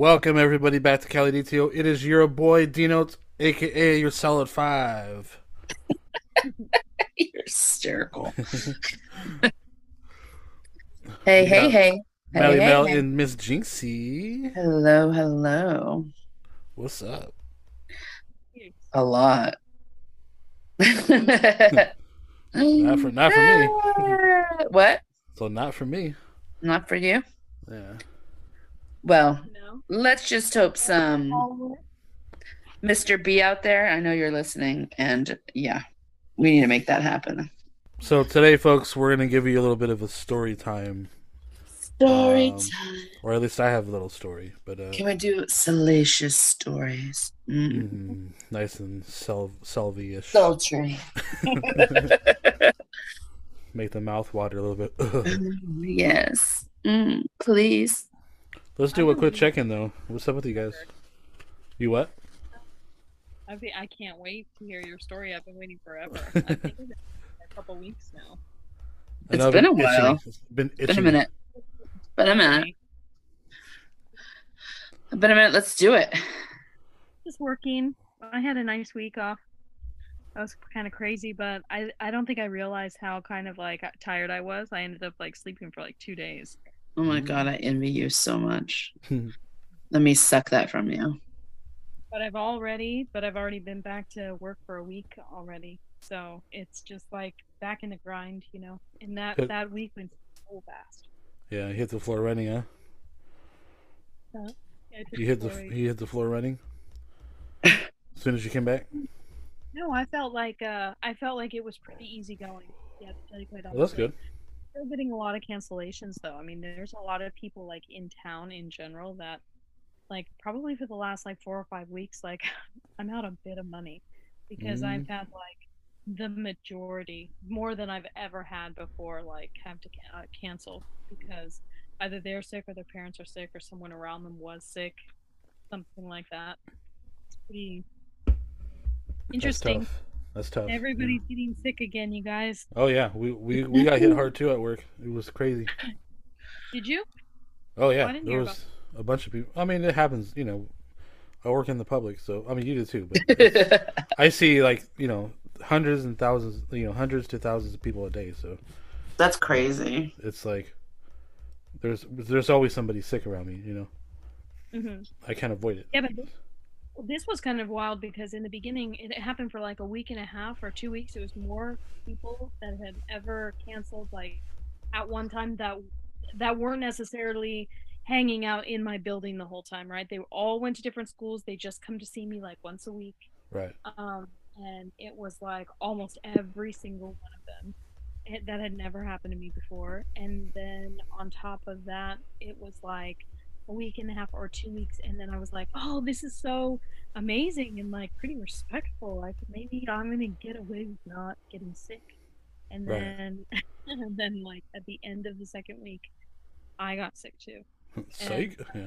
Welcome everybody back to Cali DTO. It is your boy Denotes, aka your solid five. You're hysterical. Hey. Mally Mel and Miss Jinxie. Hello. What's up? A lot. Not for me. What? So not for me. Not for you? Yeah. Well, no. Let's just hope some Mr. B out there, I know you're listening, and yeah, we need to make that happen. So today, folks, we're going to give you a little bit of a story time. Or at least I have a little story. But can we do salacious stories? Nice and selvy-ish. Sultry. Make the mouth water a little bit. Yes. Please. Let's do a quick check-in, though. What's up with you guys? You what? I can't wait to hear your story. I've been waiting forever. I think it's been a couple weeks now. It's been a while. It's been a minute. But a minute. Let's do it. Just working. I had a nice week off. I was kind of crazy, but I don't think I realized how kind of like tired I was. I ended up like sleeping for like 2 days. Oh my God, I envy you so much. Let me suck that from you. But I've already been back to work for a week already. So it's just like back in the grind, you know. And that week went so fast. Yeah, you hit the floor running, huh? You hit the floor running? As soon as you came back? No, I felt like it was pretty easy going. Yeah, well, that's good. Still getting a lot of cancellations, though. I mean, there's a lot of people like in town in general that, like, probably for the last like 4 or 5 weeks, like, I'm out a bit of money because I've had like the majority, more than I've ever had before, like, have to cancel because either they're sick or their parents are sick or someone around them was sick, something like that. It's pretty interesting. That's tough. Everybody's getting sick again, you guys. Oh, yeah. We got hit hard, too, at work. It was crazy. Did you? Oh, yeah. There was a bunch of people. I mean, it happens, you know. I work in the public, so... I mean, you do, too. But I see, like, you know, hundreds to thousands of people a day, so... That's crazy. It's like... There's always somebody sick around me, you know? Mm-hmm. I can't avoid it. Yeah, but... This was kind of wild because in the beginning it happened for like a week and a half or 2 weeks. It was more people that had ever canceled like at one time that weren't necessarily hanging out in my building the whole time, right? They all went to different schools. They just come to see me like once a week. Right. And it was like almost every single one of them. That had never happened to me before. And then on top of that, it was like a week and a half or 2 weeks, and then I was like, oh, this is so amazing and like pretty respectful, like maybe I'm gonna get away with not getting sick. And right. then like at the end of the second week I got sick too. Sick? Yeah.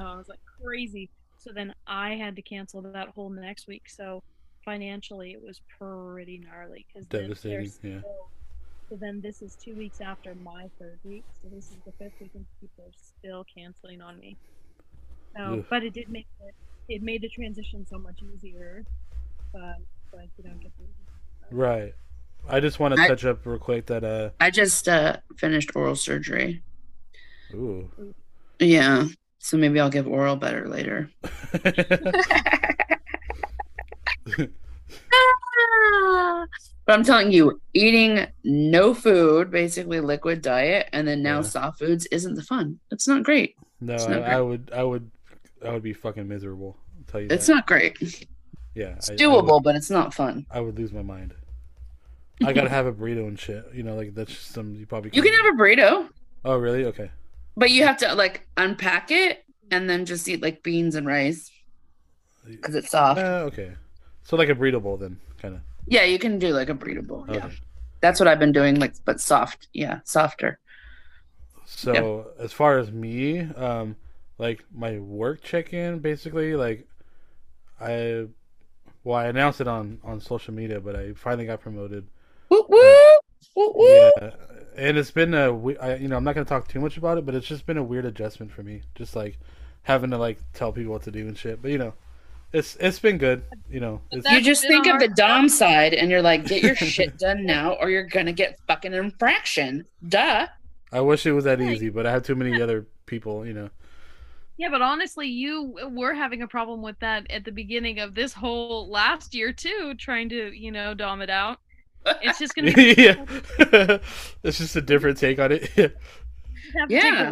I was like crazy. So then I had to cancel that whole next week, so financially it was pretty gnarly because devastating. Yeah. So then this is 2 weeks after my third week, so this is the fifth week and people are still canceling on me. So, but it did make it made the transition so much easier, but you don't get the... Right. I just want to touch up real quick that... I just finished oral surgery. Ooh. Yeah, so maybe I'll give oral better later. But I'm telling you, eating no food, basically liquid diet, and then now soft foods isn't the fun. It's not great. No, not great. I would be fucking miserable. I'll tell you that. It's not great. Yeah, it's doable, but it's not fun. I would lose my mind. I gotta have a burrito and shit. You know, like that's just you probably. You can have a burrito. Oh really? Okay. But you have to like unpack it and then just eat like beans and rice because it's soft. Okay. So like a burrito bowl then, kind of. Yeah, you can do like a burrito bowl. Okay. Yeah, that's what I've been doing. Like, but soft. Yeah, softer. So as far as me, like my work check-in, basically, like I announced it on social media, but I finally got promoted. Woo woo woo woo. Yeah, and it's been I'm not gonna talk too much about it, but it's just been a weird adjustment for me. Just like having to like tell people what to do and shit. But you know, it's been good. You know, you just think of the dom side and you're like, get your shit done now, or you're gonna get fucking infraction. Duh. I wish it was that easy, but I have too many other people. You know. Yeah, but honestly, you were having a problem with that at the beginning of this whole last year, too, trying to, you know, dom it out. It's just going to be... yeah. It's just a different take on it. Yeah.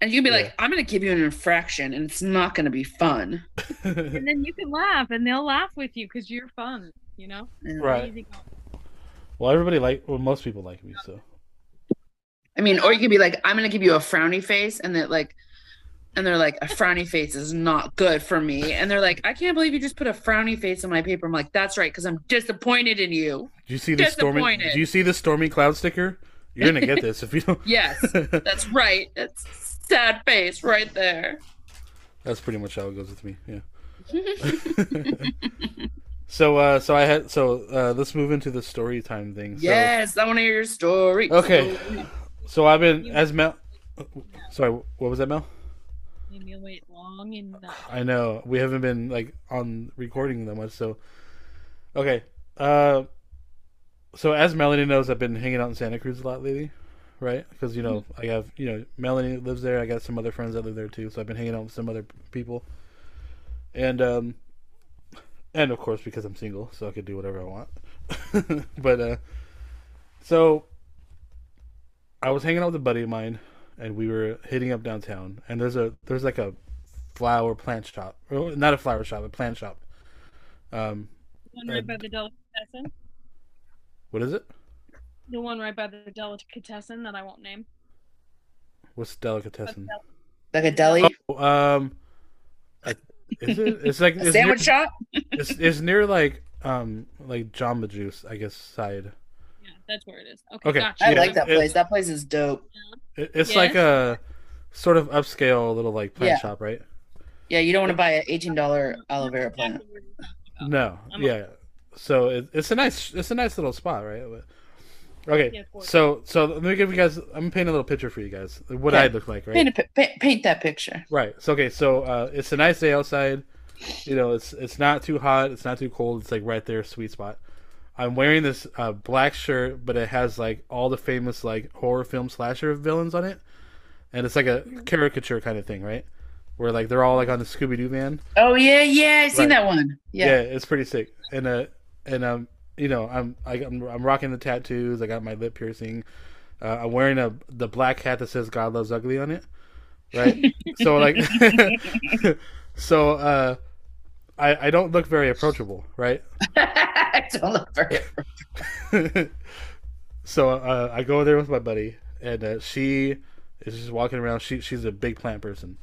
And you'd be like, I'm going to give you an infraction, and it's not going to be fun. And then you can laugh, and they'll laugh with you, because you're fun, you know? Right. Well, everybody most people like me, so... I mean, or you could be like, I'm going to give you a frowny face, and that, like... And they're like, a frowny face is not good for me. And they're like, I can't believe you just put a frowny face on my paper. I'm like, that's right, because I'm disappointed in you. Do you see the stormy cloud sticker? You're gonna get this if you don't. Yes, that's right. That's sad face right there. That's pretty much how it goes with me. Yeah. So let's move into the story time thing. Yes, I want to hear your story. Okay. So I've been as Mel. Sorry, what was that, Mel? You'll wait long enough. I know we haven't been like on recording that much, so okay. So as Melanie knows, I've been hanging out in Santa Cruz a lot lately, right? Because I have Melanie lives there. I got some other friends that live there too, so I've been hanging out with some other people, and of course because I'm single, so I could do whatever I want. But so I was hanging out with a buddy of mine. And we were hitting up downtown, and there's like a flower plant shop, or not a flower shop, a plant shop. The one right by the delicatessen. What is it? The one right by the delicatessen that I won't name. What's delicatessen? Like a deli. Oh, is it? It's like a sandwich shop. It's near like Jamba Juice, I guess. Side. Yeah, that's where it is. Okay. Gotcha. I like that place. That place is dope. Yeah. It's like a sort of upscale little like plant shop, right? Yeah, you don't want to buy an $18 aloe vera plant. No, So it's a nice little spot, right? Okay, so let me give you guys. I'm painting a little picture for you guys. What I look like, right? Paint that picture. Right. So okay, so it's a nice day outside. You know, it's not too hot, it's not too cold. It's like right there, sweet spot. I'm wearing this black shirt, but it has like all the famous like horror film slasher villains on it, and it's like a caricature kind of thing, right? Where like they're all like on the Scooby-Doo van. Oh yeah, I've seen that one. Yeah. Yeah, it's pretty sick. And I'm rocking the tattoos. I got my lip piercing. I'm wearing the black hat that says "God Loves Ugly" on it, right? So like, I don't look very approachable, right? I don't look very approachable. So I go there with my buddy, and she is just walking around. She's a big plant person,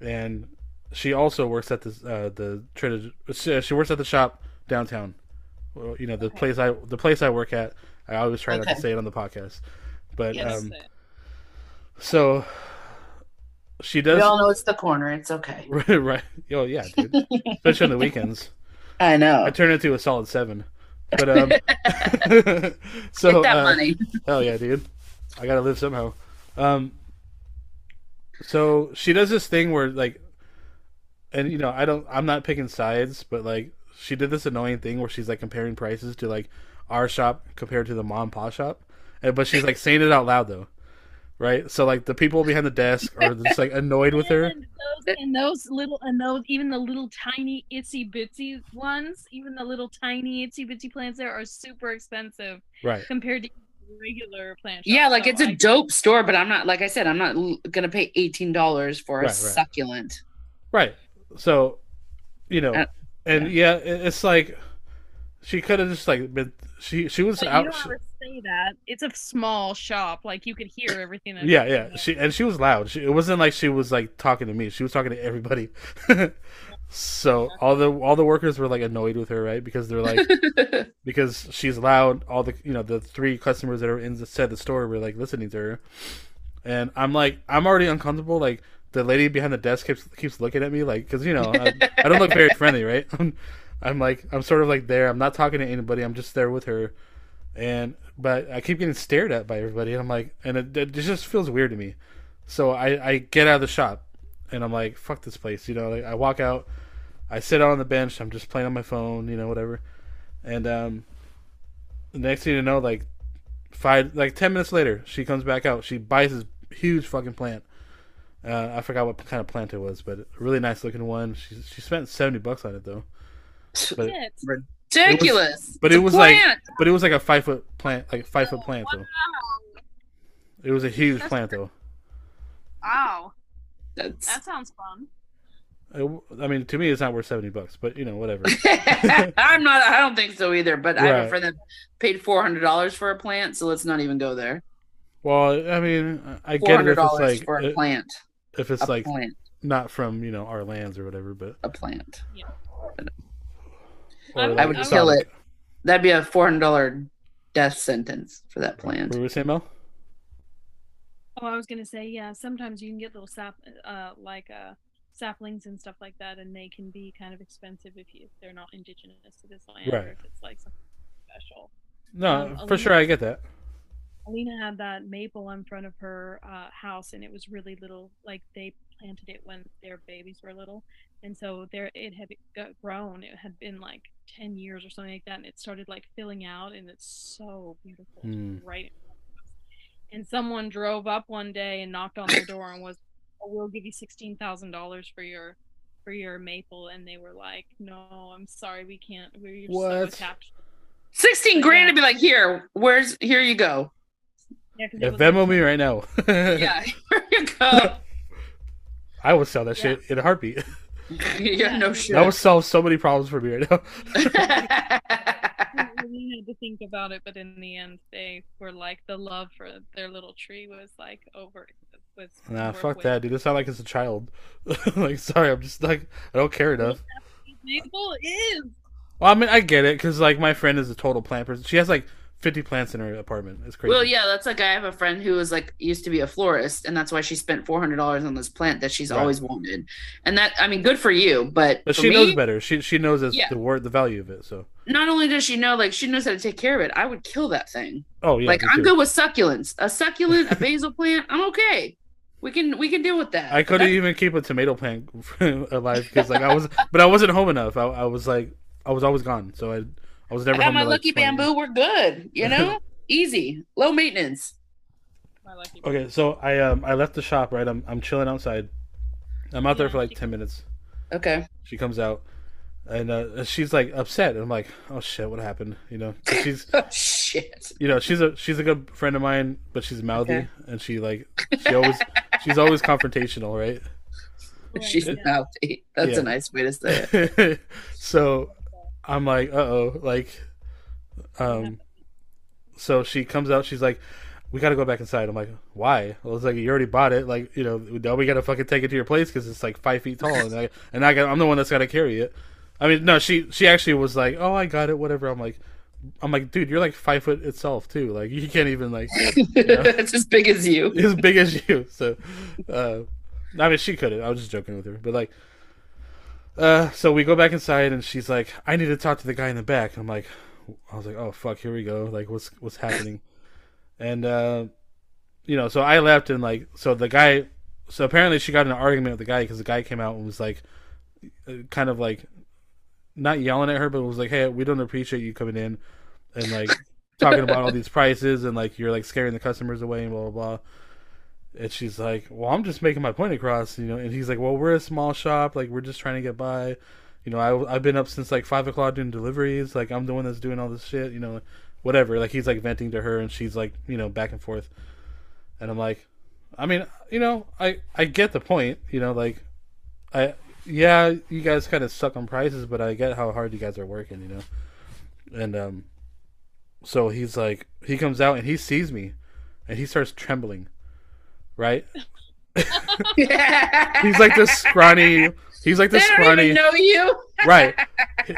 and she also works at she works at the shop downtown. Well, you know the place I work at. I always try not to say it on the podcast, but so. She does. We all know it's the corner. It's okay. Right. Oh yeah, dude. Especially on the weekends. I know. I turn into a solid 7. But so take that money. Hell yeah, dude. I gotta live somehow. So she does this thing where like, and you know I'm not picking sides, but like she did this annoying thing where she's like comparing prices to like our shop compared to the mom and pop shop, but she's like saying it out loud though. Right, so like the people behind the desk are just like annoyed with her. And those even the little tiny itsy bitsy ones, even the little tiny itsy bitsy plants there are super expensive, right? Compared to regular plants. Yeah, like it's a dope store, but I'm not. Like I said, I'm not gonna pay $18 for a succulent. Right. So, it's like she could have just like been. She was out. That it's a small shop, like you could hear everything that she was loud. It wasn't like she was like talking to me, she was talking to everybody. So all the workers were like annoyed with her, right? Because they're like because she's loud. All the the 3 customers that are inside the store were like listening to her, and I'm like, I'm already uncomfortable. Like the lady behind the desk keeps looking at me like, because I don't look very friendly, right? I'm like, I'm sort of like there, I'm not talking to anybody, I'm just there with her. But I keep getting stared at by everybody, and I'm like, and it just feels weird to me. So I get out of the shop, and I'm like, fuck this place, you know. Like, I walk out, I sit on the bench, I'm just playing on my phone, you know, whatever. And the next thing you know, like 10 minutes later, she comes back out. She buys this huge fucking plant. I forgot what kind of plant it was, but a really nice looking one. She spent $70 on it though. But yeah, it's ridiculous. It was like a 5 foot plant, like 5 foot plant though. Wow. It was a huge plant though. Wow, that sounds fun. I mean, to me, it's not worth $70, but you know, whatever. I'm not. I don't think so either. But right. I prefer them paid $400 for a plant, so let's not even go there. Well, I mean, I get it if it's like for a plant. If it's like plant. Not from, you know, our lands or whatever, but a plant. Yeah. Like I would kill it. That'd be a $400 death sentence for that plant. What were we saying, Mel? Oh, I was gonna say, yeah. Sometimes you can get little saplings and stuff like that, and they can be kind of expensive if they're not indigenous to this land, right. Or if it's like something special. No, for Alina, sure, I get that. Alina had that maple in front of her house, and it was really little. Like, they planted it when their babies were little, and so it had grown. It had been like 10 years or something like that, and it started like filling out, and it's so beautiful, right? And someone drove up one day and knocked on their door and was, "Oh, we'll give you $16,000 for your maple," and they were like, "No, I'm sorry, we can't. We're so attached." 16 grand to be like, here you go. Yeah, Venmo me right now. Yeah, here you go. I would sell that shit in a heartbeat. Yeah, no shit. That would solve so many problems for me right now. We had to think about it, but in the end, they were like, the love for their little tree was like over. Nah, fuck that, dude. It's not like it's a child. Like, sorry, I'm just like, I don't care enough. Maple is. Well, I mean, I get it, because like my friend is a total plant person. She has like 50 plants in her apartment. It's crazy. Well, yeah, that's like, I have a friend who was like, used to be a florist, and that's why she spent $400 on this plant that she's always wanted. And that, I mean, good for you, but for she knows better. She knows the value of it. So not only does she know, like, she knows how to take care of it. I would kill that thing. Oh yeah, like I'm good with succulents. A succulent, a basil plant, I'm okay. We can deal with that. I couldn't even keep a tomato plant alive because like I wasn't home enough. I was like, I was always gone, so I was never. I got home my lucky bamboo. We're good, you know, easy, low maintenance. Okay, so I left the shop. Right, I'm chilling outside. I'm out there for like 10 minutes. Okay. She comes out, and she's like upset. And I'm like, oh shit, what happened? You know, she's oh, shit. You know, she's a good friend of mine, but she's mouthy, and she's always confrontational, right? She's mouthy. That's a nice way to say it. So. I'm like, uh-oh, like, so she comes out, she's like, we gotta go back inside. I'm like, why? Well, it's like, you already bought it, like, you know, now we gotta fucking take it to your place, because it's like 5 feet tall, I'm the one that's gotta carry it. I mean, no, she actually was like, oh, I got it, whatever. I'm like, dude, you're like 5 foot itself, too, like, you can't even, like, you know? It's as big as you. It's as big as you, so, I mean, she couldn't, I was just joking with her, but, like, so we go back inside, and she's like, I need to talk to the guy in the back. I was like, oh, fuck, here we go. Like, what's happening? And, you know, so I left, and, like, so apparently she got in an argument with the guy, because the guy came out and was, like, kind of, like, not yelling at her, but was like, hey, we don't appreciate you coming in and, like, talking about all these prices, and, like, you're, like, scaring the customers away, and blah, blah, blah. And she's like, well, I'm just making my point across, you know. And he's like, well, we're a small shop. Like, we're just trying to get by. You know, I've been up since, like, 5 o'clock doing deliveries. Like, I'm the one that's doing all this shit, you know, whatever. Like, he's, like, venting to her, and she's, like, you know, back and forth. And I'm like, I mean, you know, I get the point, you know, like, you guys kind of suck on prices, but I get how hard you guys are working, you know. And so he's, like, he comes out, and he sees me, and he starts trembling. Right? He's like this scrawny. They don't even know you. Right.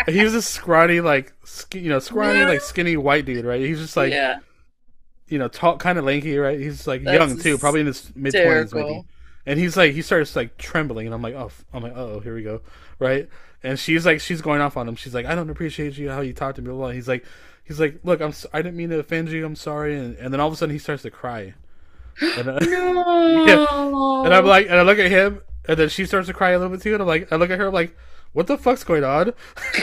He's a scrawny, like, you know, like skinny white dude, right? He's just like, you know, tall, kind of lanky, right? He's like young too, probably in his mid-20s maybe. And he's like, he starts like trembling, and I'm like, uh-oh, here we go, right? And she's going off on him. She's like, I don't appreciate you how you talk to me. Blah, blah. He's like, look, I didn't mean to offend you. I'm sorry. And then all of a sudden he starts to cry. And I'm like, and I look at him, And then she starts to cry a little bit too, and I'm like, I look at her, I'm like, what the fuck's going on?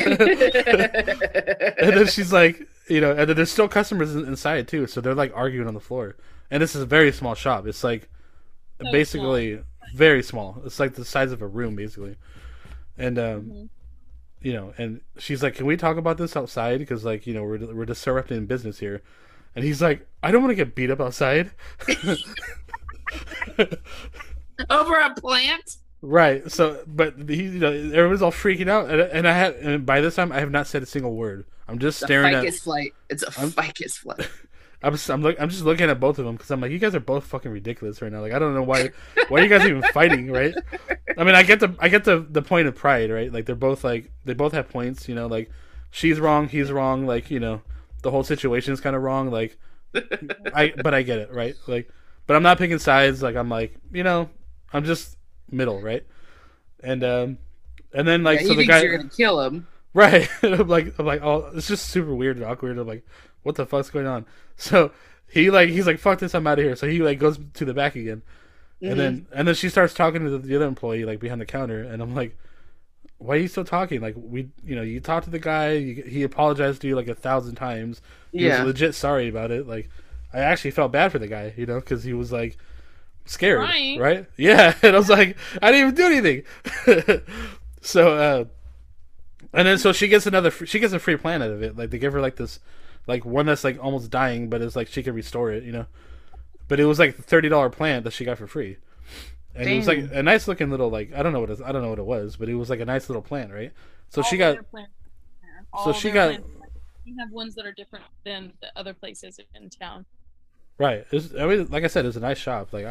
And then she's like, you know, and then there's still customers inside too, so they're like arguing on the floor. And this is a very small shop. It's like so basically small. Very small. It's like the size of a room basically. And mm-hmm. you know, and she's like, can we talk about this outside? Because like, you know, we're disrupting business here. And he's like, I don't want to get beat up outside. Over a plant? Right. So, but he, you know, everyone's all freaking out, and I had, and by this time, I have not said a single word. I'm just staring at. It's a ficus flight. It's a ficus flight. I'm just looking at both of them because I'm like, you guys are both fucking ridiculous right now. Like, I don't know why are you guys even fighting, right? I mean, I get the point of pride, right? Like, they're both like, they both have points, you know. Like, she's wrong, he's wrong. Like, you know, the whole situation is kind of wrong. Like, but I get it, right? Like, but I'm not picking sides. Like, I'm like, you know, I'm just middle, right? And then like, yeah, so the guy, you're gonna kill him, right? I'm like, oh, it's just super weird and awkward. I'm like, what the fuck's going on? So he's like, fuck this, I'm out of here. So he like goes to the back again, mm-hmm. and then she starts talking to the other employee like behind the counter, and I'm like, why are you still talking? Like, we, you know, you talked to the guy, he apologized to you like 1,000 times. He was legit sorry about it. Like, I actually felt bad for the guy, you know, because he was like scared, right? Yeah, and I was like, I didn't even do anything. So, and then so she gets a free plant out of it. Like, they give her like this, like one that's like almost dying, but it's like she can restore it, you know. But it was like $30 plant that she got for free, and It was like a nice looking little, like, I don't know what it was, but it was like a nice little plant, right? So she got. You have ones that are different than the other places in town. Right. Like I said, it's a nice shop. Like,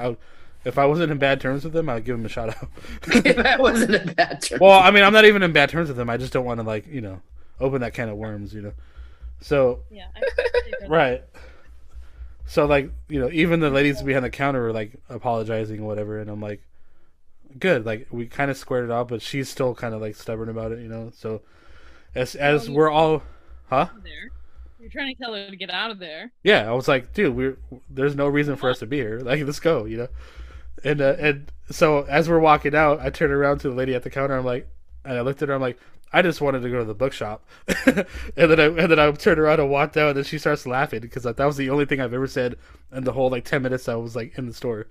if I wasn't in bad terms with them, I would give them a shout out. If I wasn't in bad terms. Well, I mean, I'm not even in bad terms with them. I just don't want to, like, you know, open that can of worms, you know. So. Yeah. Right. So, like, you know, even the ladies behind the counter were, like, apologizing or whatever. And I'm like, good. Like, we kind of squared it off, but she's still kind of, like, stubborn about it, you know. So, as we're all. Huh? There. You're trying to tell her to get out of there. Yeah, I was like, dude, there's no reason for us to be here. Like, let's go, you know. And so as we're walking out, I turned around to the lady at the counter. I'm like, and I looked at her. I'm like, I just wanted to go to the bookshop. and then I turned around and walked out. And then she starts laughing because that was the only thing I've ever said in the whole like 10 minutes I was like in the store.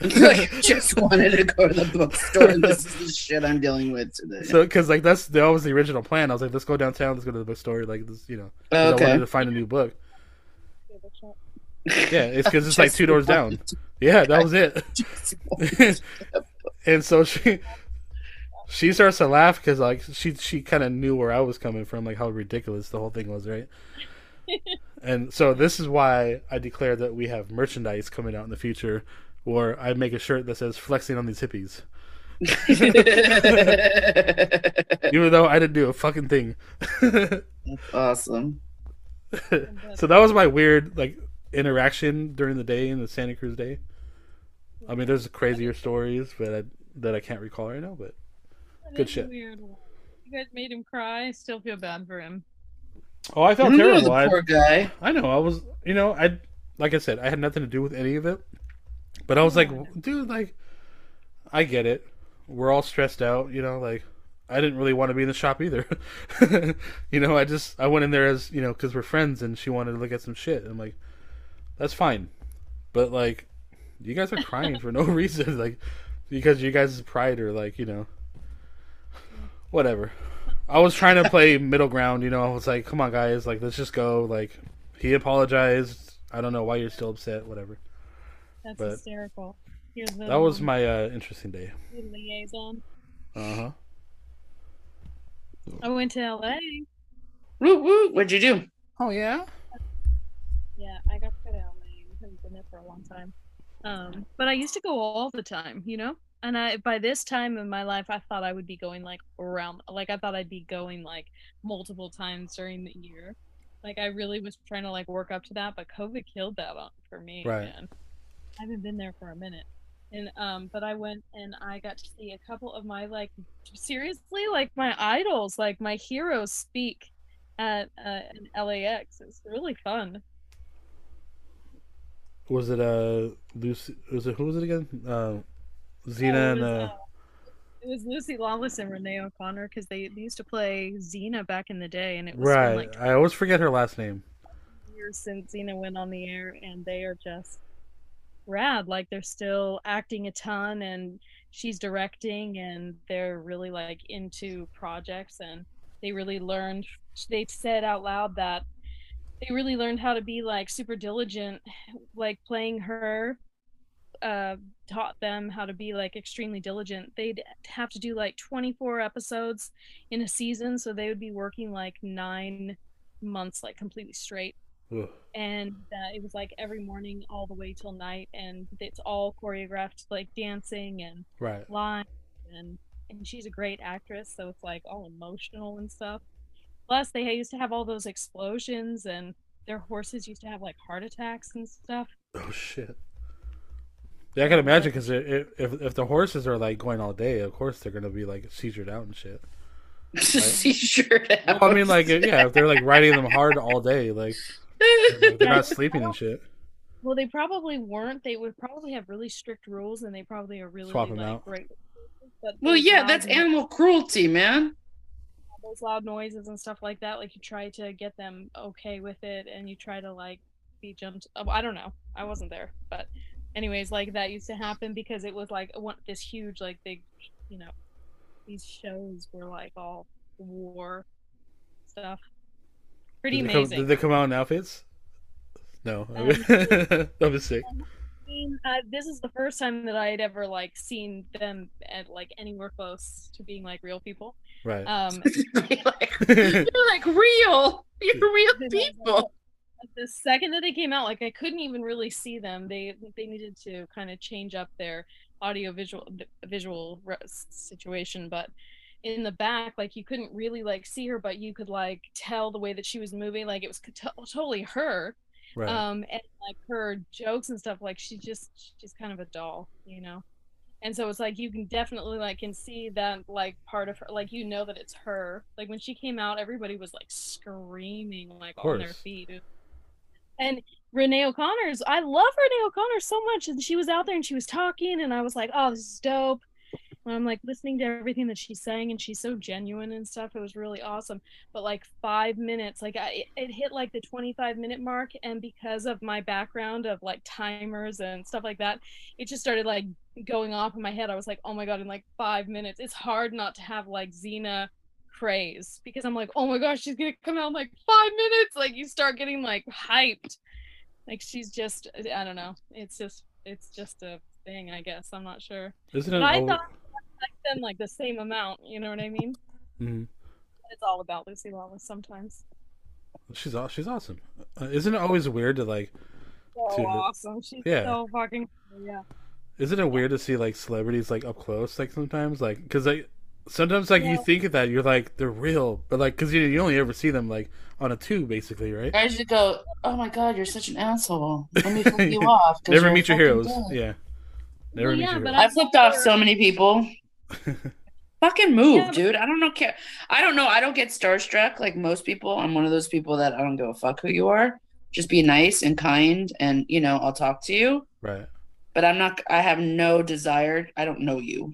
Like, just wanted to go to the bookstore. And this is the shit I'm dealing with today. So because like that was the original plan. I was like, let's go downtown. Let's go to the bookstore. Like this, you know, I wanted to find a new book. Yeah, it's because it's like 2 doors down. Yeah, that was it. And so she starts to laugh because like she kind of knew where I was coming from, like how ridiculous the whole thing was, right? And so this is why I declare that we have merchandise coming out in the future, or I make a shirt that says "Flexing on these hippies," even though I didn't do a fucking thing. That's awesome. So that was my weird like interaction during the day in the Santa Cruz day. I mean, there's crazier stories, but that I can't recall right now. But good shit. Weird. You guys made him cry. I still feel bad for him. Oh, I felt terrible. Poor guy. I know. I was, you know, I like I said, I had nothing to do with any of it. But I was like, dude, like, I get it. We're all stressed out, you know. Like, I didn't really want to be in the shop either. You know, I went in there as, you know, because we're friends, and she wanted to look at some shit. And I'm like, that's fine. But like, you guys are crying for no reason, like, because you guys' pride are like, you know. Whatever. I was trying to play middle ground, you know. I was like, come on, guys. Like, let's just go. Like, he apologized. I don't know why you're still upset. Whatever. That's hysterical. That was my interesting day. Liaison. Uh-huh. I went to L.A. Woo, woo. What'd you do? Oh, yeah? Yeah, I got to go to L.A. I haven't been there for a long time. But I used to go all the time, you know? And by this time in my life, I thought I would be going like around, like I thought I'd be going like multiple times during the year. Like I really was trying to like work up to that, but COVID killed that for me. Right. Man. I haven't been there for a minute. And, but I went and I got to see a couple of my, like, seriously, like my idols, like my heroes speak at in LAX. It was really fun. Was it Lucy? Was it, who was it again? Xena and It was Lucy Lawless and Renee O'Connor because they used to play Xena back in the day, and it was right. Like, I always forget her last name. Years since Xena went on the air, and they are just rad. Like they're still acting a ton, and she's directing, and they're really like into projects, and they really learned. They said out loud that they really learned how to be like super diligent, like playing her. Taught them how to be like extremely diligent. They'd have to do like 24 episodes in a season, so they would be working like 9 months like completely straight. Ugh. And it was like every morning all the way till night, and it's all choreographed, like dancing and right. lines, and she's a great actress, so it's like all emotional and stuff. Plus they used to have all those explosions, and their horses used to have like heart attacks and stuff. Oh shit. Yeah, I can imagine, because if the horses are like going all day, of course they're gonna be like seizured out and shit. Right? Seizured out. Well, I mean, like yeah, if they're like riding them hard all day, like they're not sleeping and shit. Well, they probably weren't. They would probably have really strict rules, and they probably are really swap them like out. Right. But well, yeah, that's animal cruelty, man. Those loud noises and stuff like that. Like you try to get them okay with it, and you try to like be jumped. Oh, I don't know. I wasn't there, but. Anyways, like that used to happen because it was like this huge, like big, you know, these shows were like all war stuff. Pretty amazing. Did they come out in outfits? No, I'm just sick. I mean, this is the first time that I had ever like seen them at like anywhere close to being like real people. Right. You're like real. You're real people. The second that they came out, like I couldn't even really see them. They needed to kind of change up their audio visual situation, but in the back, like you couldn't really like see her, but you could like tell the way that she was moving, like it was totally her. Right. And like her jokes and stuff, like she's kind of a doll, you know. And so it's like you can definitely like can see that like part of her, like you know that it's her. Like when she came out, everybody was like screaming like on their feet. And Renee O'Connor's, I love Renee O'Connor so much. And she was out there and she was talking, and I was like, oh, this is dope. And I'm like listening to everything that she's saying, and she's so genuine and stuff. It was really awesome. But like 5 minutes, like it hit like the 25-minute mark. And because of my background of like timers and stuff like that, it just started like going off in my head. I was like, oh my God, in like 5 minutes, it's hard not to have like Xena craze, because I'm like, oh my gosh, she's gonna come out in like 5 minutes. Like you start getting like hyped, like she's just, I don't know, it's just a thing, I guess. I'm not sure. Isn't it? But I thought I'd spend like the same amount, you know what I mean? Mm-hmm. It's all about Lucy Lawless sometimes. She's awesome. Isn't it always weird to like? So awesome. She's so fucking yeah. Isn't it weird to see like celebrities like up close like sometimes, like because like. Sometimes, like, you think of that, you're like, they're real. But, like, because you only ever see them, like, on a tube, basically, right? I just go, oh, my God, you're such an asshole. Let me flip you off. Never meet your heroes. Dead. Yeah. Never meet your heroes. I flipped off so many people. Fucking move, dude. I don't care. I don't know. I don't get starstruck like most people. I'm one of those people that I don't give a fuck who you are. Just be nice and kind and, you know, I'll talk to you. Right. But I'm not, I have no desire. I don't know you.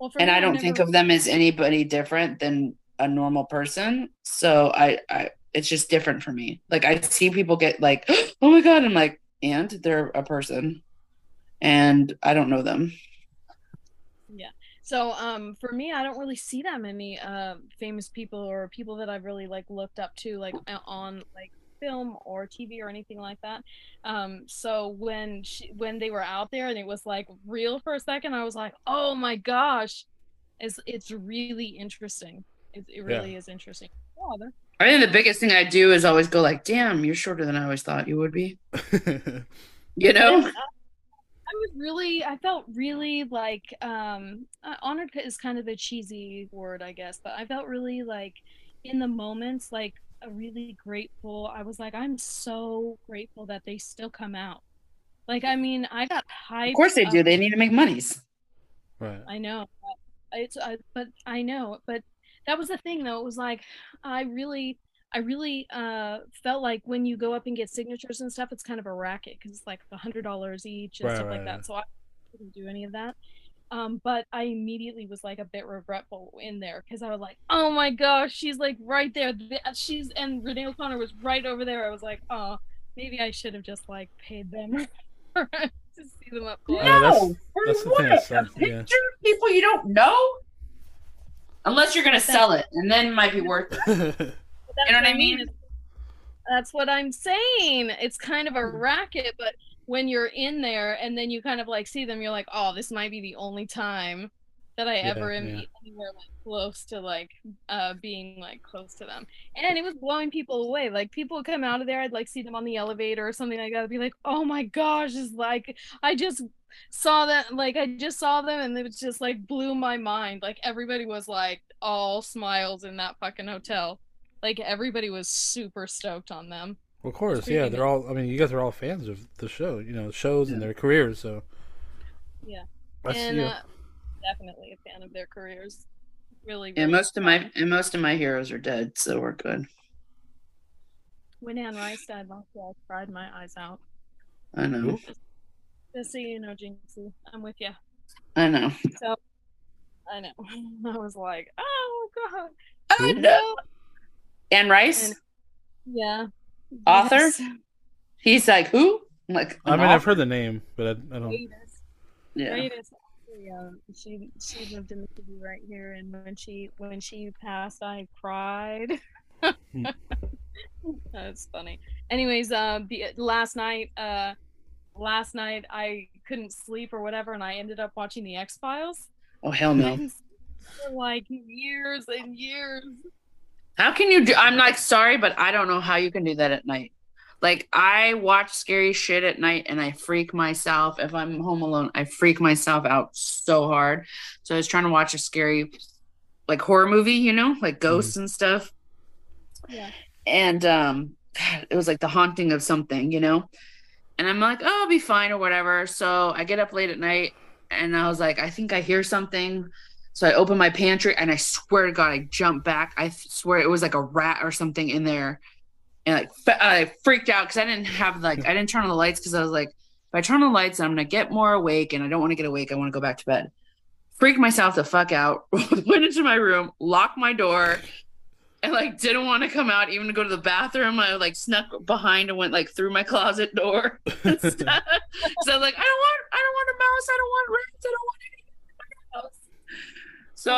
Well, and I don't think of them as anybody different than a normal person. So I it's just different for me. Like I see people get like, oh my God. I'm like, and they're a person and I don't know them. Yeah. So for me, I don't really see that many famous people or people that I've really like looked up to like on like film or TV or anything like that. So when they were out there and it was like real for a second, I was like, oh my gosh, it's really interesting. It really is interesting. Oh, I think the biggest thing I do is always go like, damn, you're shorter than I always thought you would be. You know? Yeah, I felt really like, honored is kind of a cheesy word, I guess, but I felt really like in the moments, like really grateful. I was like, I'm so grateful that they still come out. Like, I mean, I got hyped. Of course they do. They need to make monies. Right. I know. But that was the thing, though. It was like, I really felt like when you go up and get signatures and stuff, it's kind of a racket because it's like $100 each and stuff like that. So I didn't do any of that. But I immediately was like a bit regretful in there because I was like, oh my gosh, she's like right there. She's, and Renee O'Connor was right over there. I was like, oh, maybe I should have just like paid them to see them up close. No, that's the what? Thing sucks, yeah. Picture people you don't know, unless you're gonna sell it, and then it might be worth it. You know what I mean? That's what I'm saying. It's kind of a racket, but when you're in there and then you kind of like see them, you're like, oh, this might be the only time that I ever am anywhere like close to like being like close to them. And it was blowing people away. Like people would come out of there, I'd like see them on the elevator or something like that. I'd be like, oh my gosh, it's like I just saw that, like I just saw them, and it was just like blew my mind. Like everybody was like all smiles in that fucking hotel. Like everybody was super stoked on them. Of course, yeah, they're all, I mean, you guys are all fans of the show, you know, shows and their careers, so. Yeah, and definitely a fan of their careers. Really, really. Most of my heroes are dead, so we're good. When Anne Rice died, I cried my eyes out. I know. Just so you know, Jinx, I'm with you. I know. So, I know. I was like, oh, God. I know. Anne Rice? Yeah. Author? Yes. He's like, who? I'm like, I mean, author. I've heard the name, but I don't. Greatest. Yeah. Greatest. She lived in the city right here, and when she passed, I cried. That's funny. Anyways, last night I couldn't sleep or whatever, and I ended up watching the X-Files. Oh hell no! For like years and years. How can you do? I'm like, sorry, but I don't know how you can do that at night. Like, I watch scary shit at night and I freak myself. If I'm home alone, I freak myself out so hard. So I was trying to watch a scary, like, horror movie, you know, like ghosts and stuff. Yeah. And it was like The Haunting of something, you know? And I'm like, oh, I'll be fine or whatever. So I get up late at night and I was like, I think I hear something. So I opened my pantry and I swear to God, I jumped back. I swear it was like a rat or something in there. And like, I freaked out because I didn't have like, I didn't turn on the lights because I was like, if I turn on the lights, I'm going to get more awake and I don't want to get awake. I want to go back to bed. Freaked myself the fuck out, went into my room, locked my door, and like didn't want to come out even to go to the bathroom. I like snuck behind and went like through my closet door. And stuff. So I was like, I don't want a mouse. I don't want rats. I don't want anything in my house. So,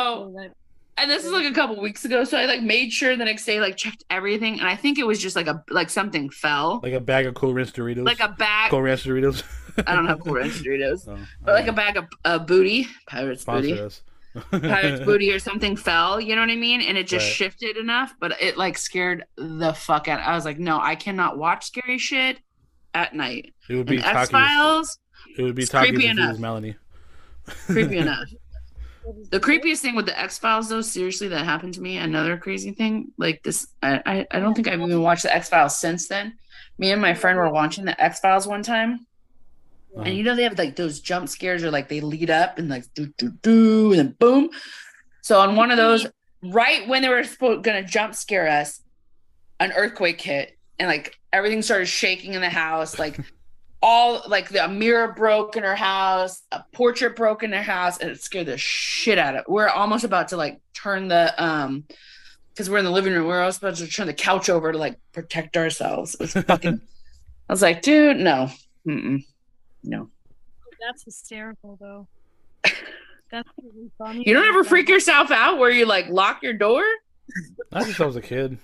and this is like a couple weeks ago. So I like made sure the next day, like checked everything, and I think it was just like something fell, like a bag of Cool Ranch Doritos, Cool Ranch Doritos. I don't have Cool Ranch Doritos, oh, but like a bag of booty, Pirates booty or something fell. You know what I mean? And it just shifted enough, but it like scared the fuck out. I was like, no, I cannot watch scary shit at night. It would be X-Files. It would be creepy enough. Melanie. Creepy enough. The creepiest thing with the X-Files, though, seriously, that happened to me. Another crazy thing like this. I don't think I've even watched the X-Files since then. Me and my friend were watching the X-Files one time. And, you know, they have like those jump scares or like they lead up and like do, do, do, and then boom. So on one of those, right when they were going to jump scare us, an earthquake hit and like everything started shaking in the house. Like all like a mirror broke in her house, a portrait broke in her house, and it scared the shit out of it. We're almost about to like turn the because we're in the living room, we're almost about to turn the couch over to like protect ourselves. It was fucking I was like, dude, no. No. That's hysterical though. That's really funny. You don't ever freak yourself out where you like lock your door? I think I was a kid.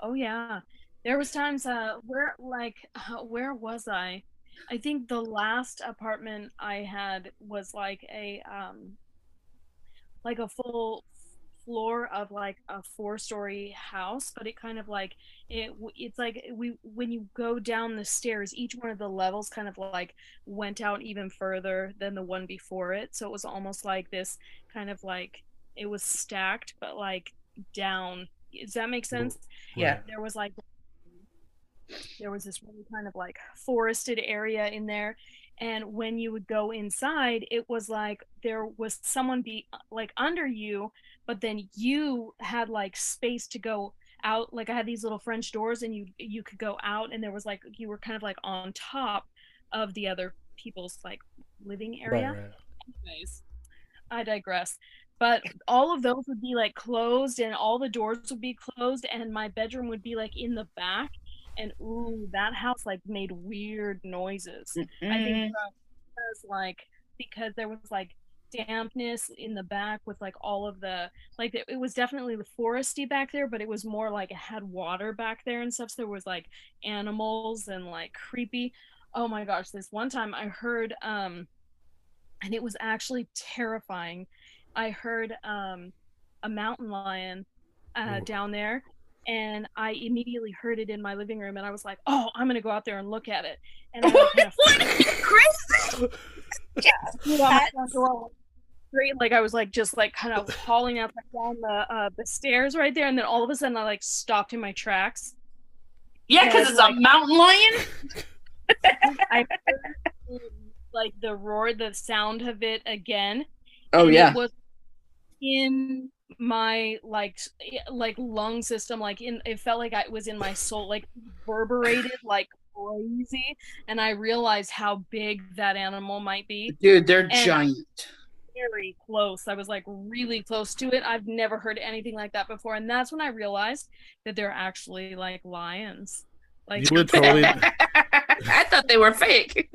Oh yeah. There was times where was I? I think the last apartment I had was like a full floor of like a 4-story house, but it kind of like it's like when you go down the stairs, each one of the levels kind of like went out even further than the one before it. So it was almost like this kind of like it was stacked, but like down. Does that make sense? Yeah. There was like. There was this really kind of like forested area in there, and when you would go inside, it was like there was someone be like under you, but then you had like space to go out. Like I had these little French doors, and you could go out, and there was like you were kind of like on top of the other people's like living area. Right. Anyways, I digress. But all of those would be like closed, and all the doors would be closed, and my bedroom would be like in the back. And ooh, that house like made weird noises. Mm-hmm. I think because there was like dampness in the back with like all of the, like it was definitely foresty back there, but it was more like it had water back there and stuff. So there was like animals and like creepy. Oh my gosh, this one time I heard, and it was actually terrifying. I heard a mountain lion down there, and I immediately heard it in my living room, and I was like, oh, I'm gonna go out there and look at it. And I crazy. Yeah, like I was like just like kind of hauling out like, down the stairs right there, and then all of a sudden I like stopped in my tracks. Yeah, because it's like, a mountain lion. I heard like the roar, the sound of it again. Oh yeah. It was in my like lung system, like in, it felt like I was in my soul, like reverberated like crazy, and I realized how big that animal might be. Dude, they're giant. Very close. I was like really close to it. I've never heard anything like that before, and that's when I realized that they're actually like lions. Like you would totally. I thought they were fake.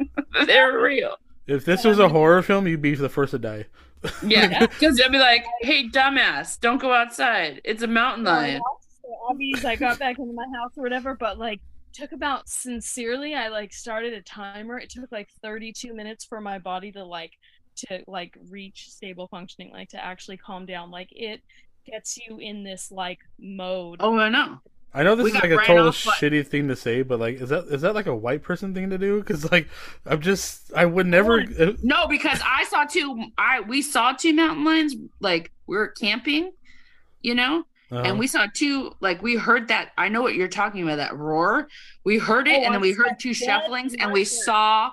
They're real. If this was a horror film, you'd be the first to die. Yeah, because they'd be like, hey, dumbass, don't go outside. It's a mountain lion. Obviously, I got back into my house or whatever, but like, took about, sincerely, I like started a timer. It took like 32 minutes for my body to reach stable functioning, like to actually calm down. Like, it gets you in this like mode. Oh, I know. I know this is like a total shitty thing to say, but like, is that like a white person thing to do? Because like, I would never. No, because I saw we saw two mountain lions. Like, we were camping, you know, and we saw two. Like, we heard that. I know what you're talking about. That roar. We heard it, and then we heard two shufflings, and we saw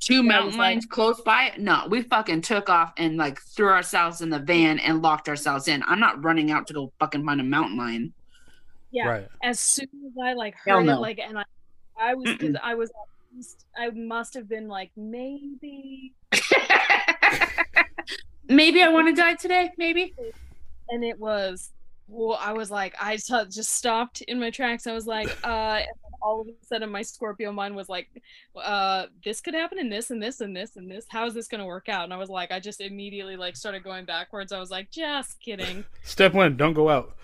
two mountain lions close by. No, we fucking took off and like threw ourselves in the van and locked ourselves in. I'm not running out to go fucking find a mountain lion. Yeah, right. As soon as I like heard it, like, and I was, because I was, at least, I must have been like, maybe I want to die today, maybe. And it was, well, I was like, I just stopped in my tracks. I was like, and all of a sudden my Scorpio mind was like, this could happen, and this, and this, and this, and this. How is this going to work out? And I was like, I just immediately like started going backwards. I was like, just kidding. Step one, don't go out.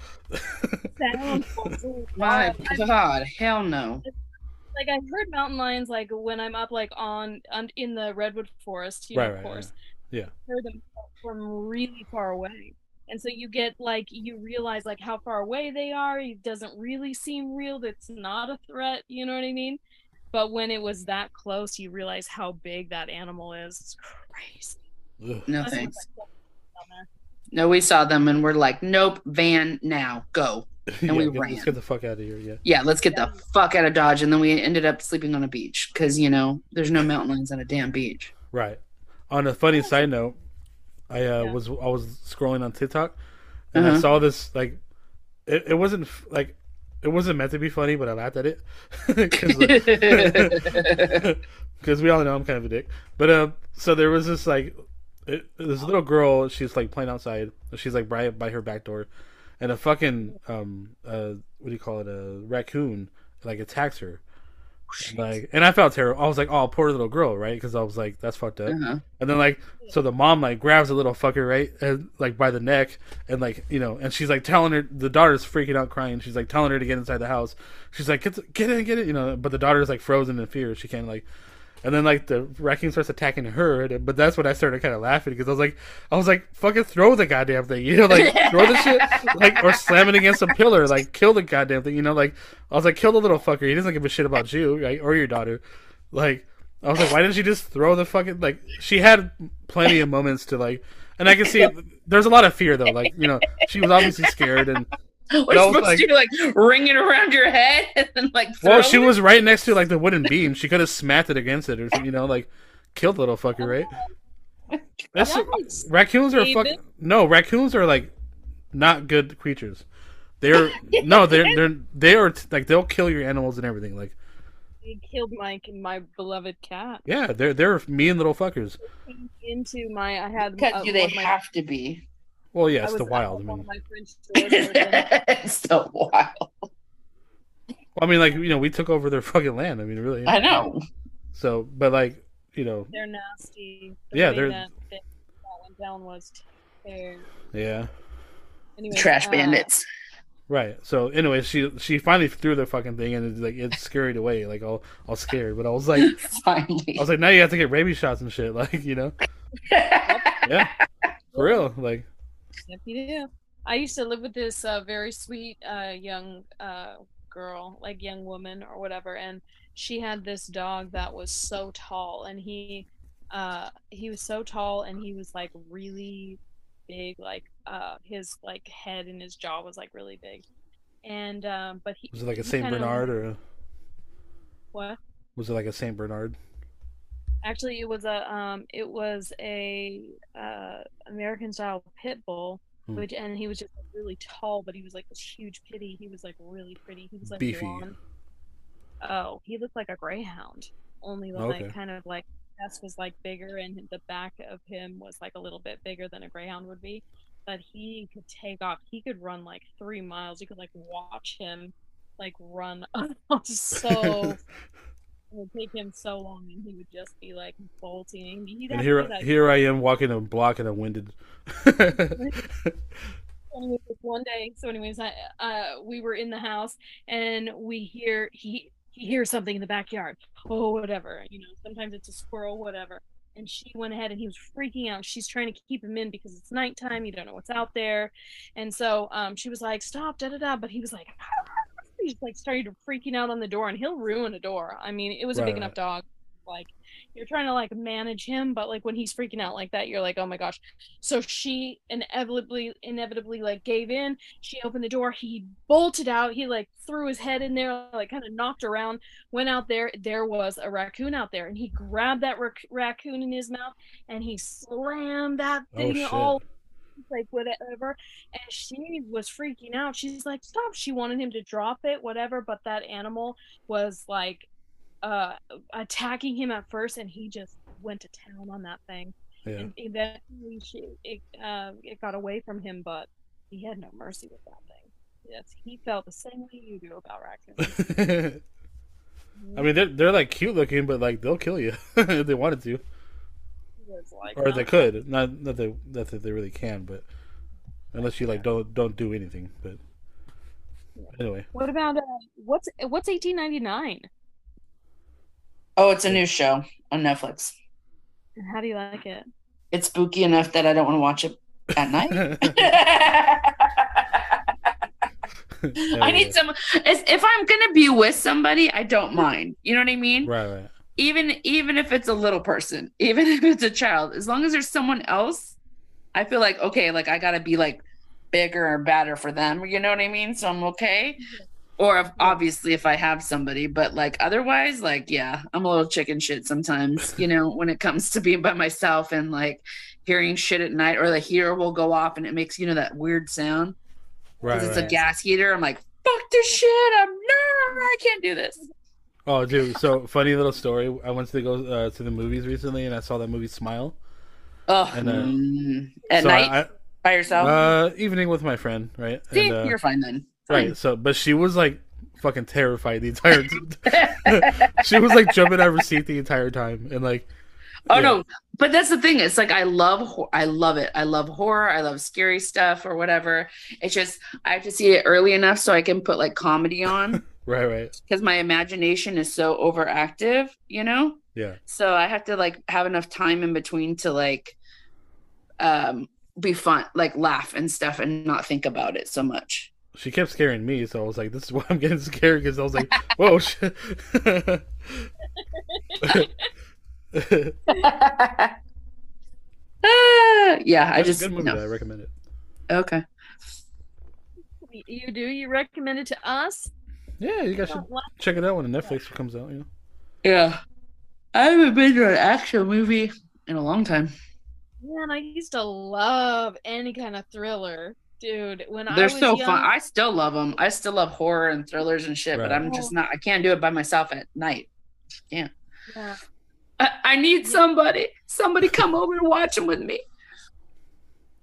My God, hell no. Like, I heard mountain lions like when I'm up like on in the redwood forest, of course. Yeah. I heard them from really far away. And so you get like, you realize like how far away they are. It doesn't really seem real. That's not a threat. You know what I mean? But when it was that close, you realize how big that animal is. It's crazy. Ugh. No thanks. No, we saw them and we're like, nope, van now, go. And we ran. Let's get the fuck out of here. Yeah, let's get the fuck out of Dodge. And then we ended up sleeping on a beach because, you know, there's no mountain lions on a damn beach. Right. On a funny side note, I was scrolling on TikTok, and I saw this like, it wasn't meant to be funny, but I laughed at it because we all know I'm kind of a dick. But so there was this like, this little girl, she's like playing outside, she's like by her back door, and a fucking a raccoon like attacks her. Like, and I felt terrible. I was like, oh, poor little girl, right? Because I was like, that's fucked up. And then like, so the mom like grabs the little fucker, right, and like by the neck, and like, you know, and she's like telling her, the daughter's freaking out crying, she's like telling her to get inside the house, she's like, get in, you know, but the daughter's like frozen in fear, she can't like. And then like the raccoon starts attacking her, but that's when I started kind of laughing because I was like, fucking throw the goddamn thing, you know, like throw the shit, like, or slam it against a pillar, like kill the goddamn thing, you know, like I was like, kill the little fucker, he doesn't give a shit about you, right, or your daughter, like I was like, why didn't she just throw the fucking, like she had plenty of moments to like, and I can see there's a lot of fear though, like, you know, she was obviously scared and. We're supposed like, to like ring it around your head and then like throw. Well, she was right next to like the wooden beam. She could have smacked it against it or something, you know, like killed the little fucker, right? That's raccoons are fucking no. Raccoons are like not good creatures. They're they'll kill your animals and everything. Like They killed my beloved cat. Yeah, they're mean little fuckers. Into my, I had. Do they have to be? Well, yeah, it's the wild. I mean, it's the wild. Well, I mean, like, you know, we took over their fucking land. I mean, really. I know. So, but like, you know, they're nasty. That one down was fair. Yeah. Anyways, trash bandits. Right. So, anyway, she finally threw the fucking thing, and it's like it scurried away, like all scared. But I was like, finally. I was like, now you have to get rabies shots and shit, like, you know. Yeah. For real, like. Yep, you do. I used to live with this very sweet young girl, like young woman or whatever, and she had this dog that was so tall, and he was so tall, and he was like really big, like his like head and his jaw was like really big, and but he was it like a Saint Bernard or what? Was it like a Saint Bernard? Actually, it was a American style pit bull, which and he was just really tall, but he was like this huge pitty. He was like really pretty. He was like beefy. Blonde. Oh, he looked like a greyhound, only like kind of like chest was like bigger, and the back of him was like a little bit bigger than a greyhound would be. But he could take off. He could run like 3 miles. You could like watch him like run up so. It would take him so long, and he would just be like bolting. And here I am walking a block and I'm winded. One day, so anyways, we were in the house, and we hear he hears something in the backyard. Oh, whatever, you know. Sometimes it's a squirrel, whatever. And she went ahead, and he was freaking out. She's trying to keep him in because it's nighttime. You don't know what's out there, and so she was like, "Stop, da da da," but he was like. He just like started freaking out on the door, and he'll ruin a door. I mean, it was a big enough dog. Like, you're trying to like manage him, but like when he's freaking out like that, you're like, oh my gosh. So she inevitably like gave in. She opened the door. He bolted out. He like threw his head in there, like kind of knocked around, went out there. There was a raccoon out there, and he grabbed that raccoon in his mouth, and he slammed that thing all. Like whatever, and she was freaking out. She's like, stop. She wanted him to drop it, whatever, but that animal was like attacking him at first, and he just went to town on that thing. Yeah. And eventually it got away from him, but he had no mercy with that thing. Yes, he felt the same way you do about raccoons. I mean, they're like cute looking, but like they'll kill you if they wanted to. Like, or they could not that they really can, but unless you like don't do anything. But anyway, what about what's 1899? Oh, it's a new show on Netflix. And how do you like it? It's spooky enough that I don't want to watch it at night. I need someone. If I'm gonna be with somebody, I don't mind. You know what I mean? Right. Even if it's a little person, even if it's a child, as long as there's someone else, I feel like, okay, like I gotta be like bigger or badder for them, you know what I mean? So I'm okay. Or if, obviously if I have somebody, but like otherwise, like, yeah, I'm a little chicken shit sometimes, you know, when it comes to being by myself and like hearing shit at night, or the heater will go off and it makes, you know, that weird sound. Right. Because it's a gas heater. I'm like, fuck this shit. I can't do this. Oh, dude! So funny little story. I went to go to the movies recently, and I saw that movie Smile. Oh, and, at night by yourself? Evening with my friend, right? See, and, you're fine then. Fine. Right. So, but she was like fucking terrified the entire time. She was like jumping out of her seat the entire time, and like. Oh yeah. No! But that's the thing. It's like I love it. I love horror. I love scary stuff or whatever. It's just I have to see it early enough so I can put like comedy on. Right. Because my imagination is so overactive, you know? Yeah. So I have to like have enough time in between to like be fun, like laugh and stuff and not think about it so much. She kept scaring me, so I was like, this is why I'm getting scared, because I was like, whoa, shit. Yeah, I just... Good movie, I recommend it. Okay. You do? You recommend it to us? Yeah, you guys should check it out when the Netflix comes out. You know? Yeah. I haven't been to an action movie in a long time. Man, I used to love any kind of thriller. Dude, when they're so young, fun. I still love them. I still love horror and thrillers and shit, right. But I'm just not. I can't do it by myself at night. Can't. Yeah. I need somebody. Somebody come over and watch them with me.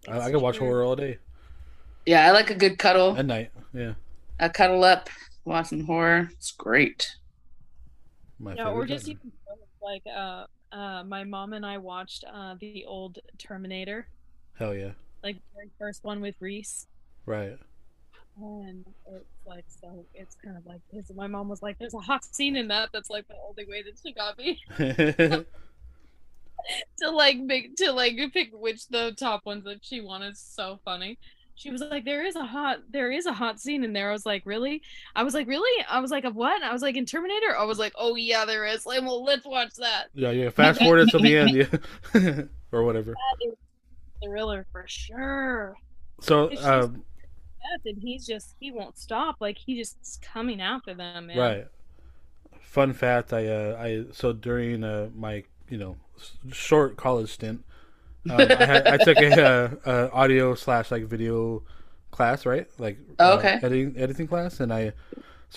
I can watch horror all day. Yeah, I like a good cuddle at night. Yeah. I cuddle up watching horror. It's great. No, we're just even like my mom and I watched the old Terminator. Hell yeah. Like the very first one with Reese. Right. And it's like, so it's kind of like, my mom was like, there's a hot scene in that. That's like the only way that she got me to pick which the top ones that she wanted. So funny. She was like, there is a hot scene in there. I was like, really? I was like, of what? I was like, in Terminator? I was like, oh yeah, there is. Like, well, let's watch that. Yeah. Fast forward until the end. Yeah. Or whatever. Thriller for sure. So and he won't stop, like he's just coming after them, man. Right. Fun fact, I during my short college stint, I took a audio / like video class, right? Like editing class, and